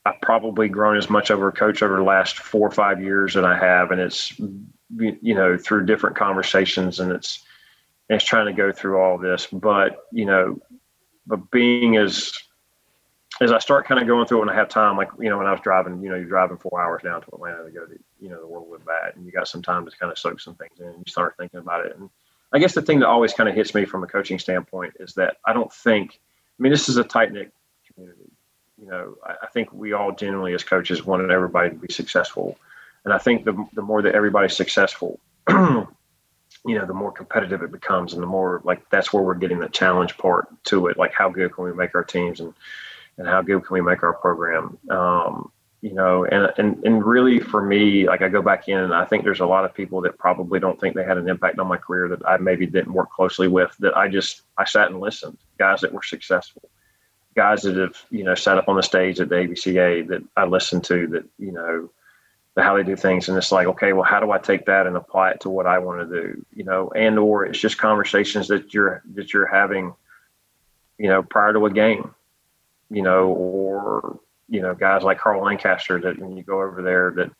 I've probably grown as much over a coach over the last four or five years that I have. And it's, you know, through different conversations and it's, it's trying to go through all this, but, you know, but being as, as I start kind of going through it when I have time, like, you know, when I was driving, you know, you're driving four hours down to Atlanta to go to, you know, the Worldwood Bat, and you got some time to kind of soak some things in and you start thinking about it. And I guess the thing that always kind of hits me from a coaching standpoint is that I don't think, I mean, this is a tight knit community. You know, I, I think we all generally as coaches wanted everybody to be successful. And I think the the more that everybody's successful, you know, the more competitive it becomes and the more like, that's where we're getting the challenge part to it. Like how good can we make our teams and, and how good can we make our program? Um, you know, and, and, and really for me, like I go back in and I think there's a lot of people that probably don't think they had an impact on my career that I maybe didn't work closely with, that I just, I sat and listened. Guys that were successful, guys that have, you know, sat up on the stage at the A B C A that I listened to that, you know, how they do things. And it's like, okay, well, how do I take that and apply it to what I want to do? You know, and, or it's just conversations that you're, that you're having, you know, prior to a game, you know, or, you know, guys like Carl Lancaster that when you go over there that,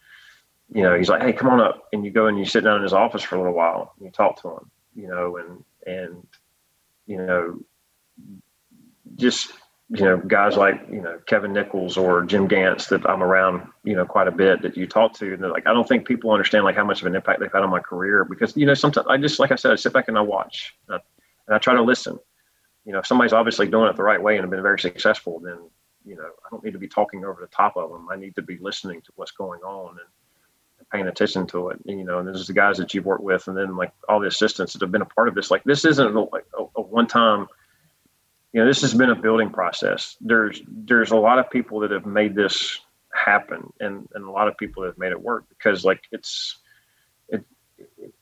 you know, he's like, hey, come on up. And you go and you sit down in his office for a little while and you talk to him, you know, and, and, you know, just, you know, guys like, you know, Kevin Nichols or Jim Gantz that I'm around, you know, quite a bit that you talk to. And they're like, I don't think people understand like how much of an impact they've had on my career because, you know, sometimes I just, like I said, I sit back and I watch and I, and I try to listen. You know, if somebody's obviously doing it the right way and have been very successful, then, you know, I don't need to be talking over the top of them. I need to be listening to what's going on and paying attention to it. And, you know, and this is the guys that you've worked with. And then like all the assistants that have been a part of this, like this isn't a, a, a one-time, you know, this has been a building process. There's, there's a lot of people that have made this happen and, and a lot of people that have made it work because like, it's, it,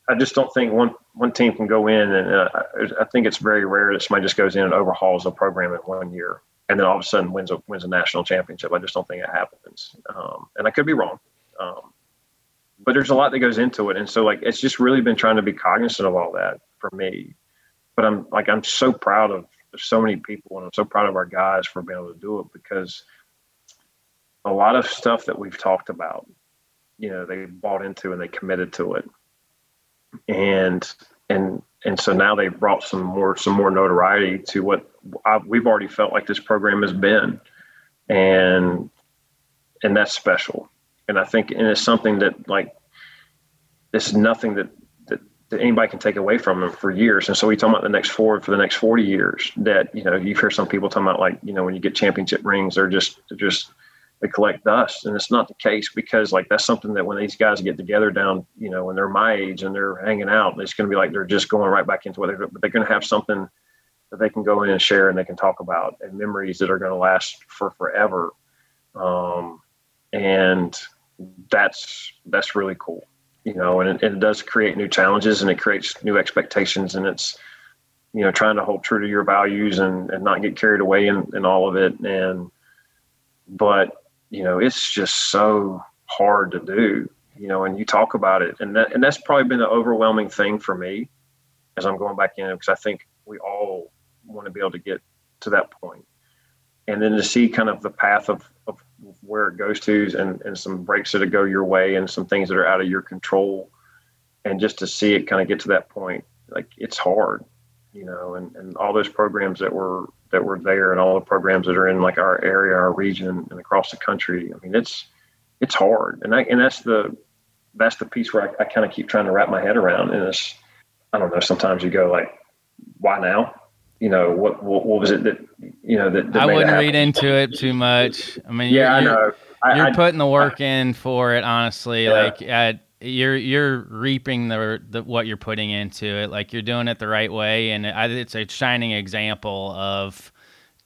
I just don't think one, one team can go in and uh, I, I think it's very rare that somebody just goes in and overhauls a program in one year. And then all of a sudden wins a, wins a national championship. I just don't think it happens. Um, and I could be wrong. Um, But there's a lot that goes into it. And so like, it's just really been trying to be cognizant of all that for me, but I'm like, I'm so proud of so many people and I'm so proud of our guys for being able to do it because a lot of stuff that we've talked about, you know, they bought into and they committed to it. And, and, and so now they've brought some more, some more notoriety to what I've, we've already felt like this program has been. And, and that's special. And I think, and it's something that like, it's nothing that, that, that anybody can take away from them for years. And so we talk about the next forward for the next forty years that, you know, you hear some people talking about like, you know, when you get championship rings, they're just, they're just, they collect dust. And it's not the case because like, that's something that when these guys get together down, you know, when they're my age and they're hanging out, it's going to be like, they're just going right back into what they're doing, but they're going to have something that they can go in and share and they can talk about and memories that are going to last for forever. Um, and, that's, that's really cool, you know, and it, and it does create new challenges and it creates new expectations and it's, you know, trying to hold true to your values and, and not get carried away in, in all of it. And, but, you know, it's just so hard to do, you know, and you talk about it and that, and that's probably been the overwhelming thing for me as I'm going back in, because I think we all want to be able to get to that point. And then to see kind of the path of, of where it goes to and, and some breaks that go your way and some things that are out of your control. And just to see it kind of get to that point, like it's hard, you know, and, and all those programs that were, that were there and all the programs that are in like our area, our region and across the country. I mean, it's, it's hard. And I, and that's the, that's the piece where I, I kind of keep trying to wrap my head around. And it's, I don't know, sometimes you go like, why now? You know, what, what what was it that, you know, that, that I wouldn't read into it too much. I mean, yeah, you're, you're, I know. I, you're I, putting the work I, in for it, honestly. Yeah. Like uh, you're, you're reaping the, the, what you're putting into it. Like you're doing it the right way. And I, it's a shining example of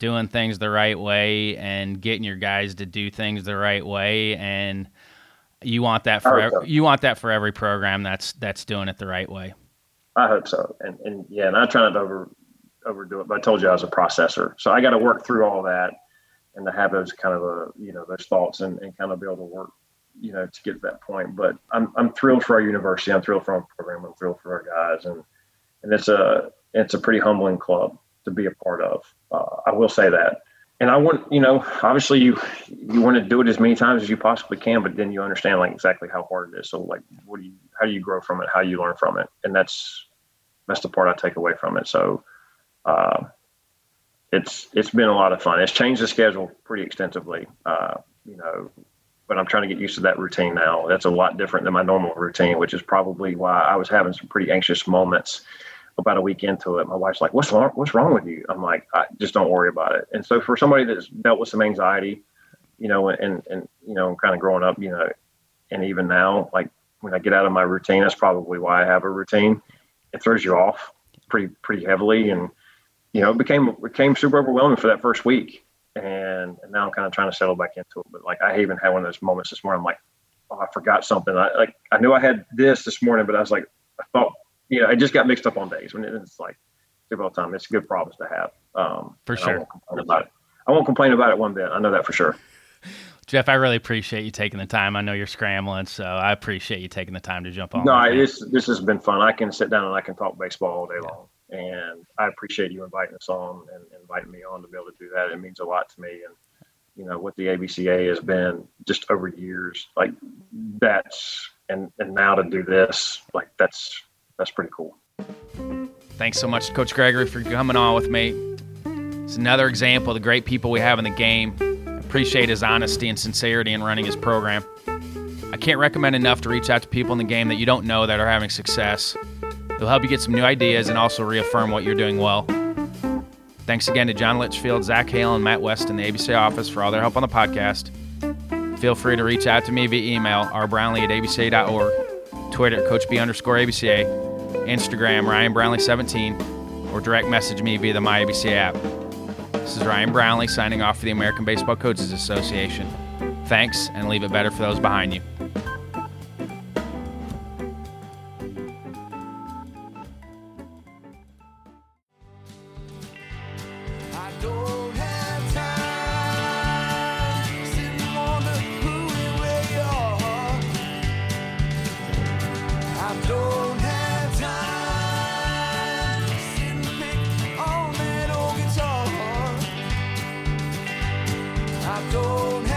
doing things the right way and getting your guys to do things the right way. And you want that for, every, you want that for every program that's, that's doing it the right way. I hope so. And, and yeah, and I try not to over, overdo it, but I told you I was a processor. So I got to work through all that and to have those kind of, a, you know, those thoughts and, and kind of be able to work, you know, to get to that point. But I'm, I'm thrilled for our university. I'm thrilled for our program. I'm thrilled for our guys. And, and it's a, it's a pretty humbling club to be a part of. Uh, I will say that. And I want, you know, obviously you, you want to do it as many times as you possibly can, but then you understand like exactly how hard it is. So like, what do you, how do you grow from it? How do you learn from it? And that's, that's the part I take away from it. So, Uh, it's, it's been a lot of fun. It's changed the schedule pretty extensively, uh, you know, but I'm trying to get used to that routine now. That's a lot different than my normal routine, which is probably why I was having some pretty anxious moments about a week into it. My wife's like, what's wrong? What's wrong with you? I'm like, I just don't worry about it. And so for somebody that's dealt with some anxiety, you know, and, and, you know, kind of growing up, you know, and even now, like when I get out of my routine, that's probably why I have a routine. It throws you off pretty, pretty heavily. And, you know, it became, it became super overwhelming for that first week. And, and now I'm kind of trying to settle back into it. But like, I even had one of those moments this morning. I'm like, oh, I forgot something. I like, I knew I had this this morning, but I was like, I thought, you know, I just got mixed up on days when it's like all the time. It's good problems to have. Um, for sure. I won't complain about it. I won't complain about it one bit. I know that for sure. Jeff, I really appreciate you taking the time. I know you're scrambling, so I appreciate you taking the time to jump on. No, I, this this has been fun. I can sit down and I can talk baseball all day yeah. long, and I appreciate you inviting us on and inviting me on to be able to do that. It means a lot to me, and you know what the A B C A has been just over years. Like that's and and now to do this, like that's that's pretty cool. Thanks so much, Coach Gregory, for coming on with me. It's another example of the great people we have in the game. Appreciate his honesty and sincerity in running his program. I can't recommend enough to reach out to people in the game that you don't know that are having success. It'll help you get some new ideas and also reaffirm what you're doing well. Thanks again to John Litchfield, Zach Hale, and Matt West in the A B C A office for all their help on the podcast. Feel free to reach out to me via email, r brownlee at a b c a dot org, Twitter, coach b underscore A B C A, Instagram, ryan brownlee seventeen, or direct message me via the My A B C A app. This is Ryan Brownlee signing off for the American Baseball Coaches Association. Thanks, and leave it better for those behind you. Don't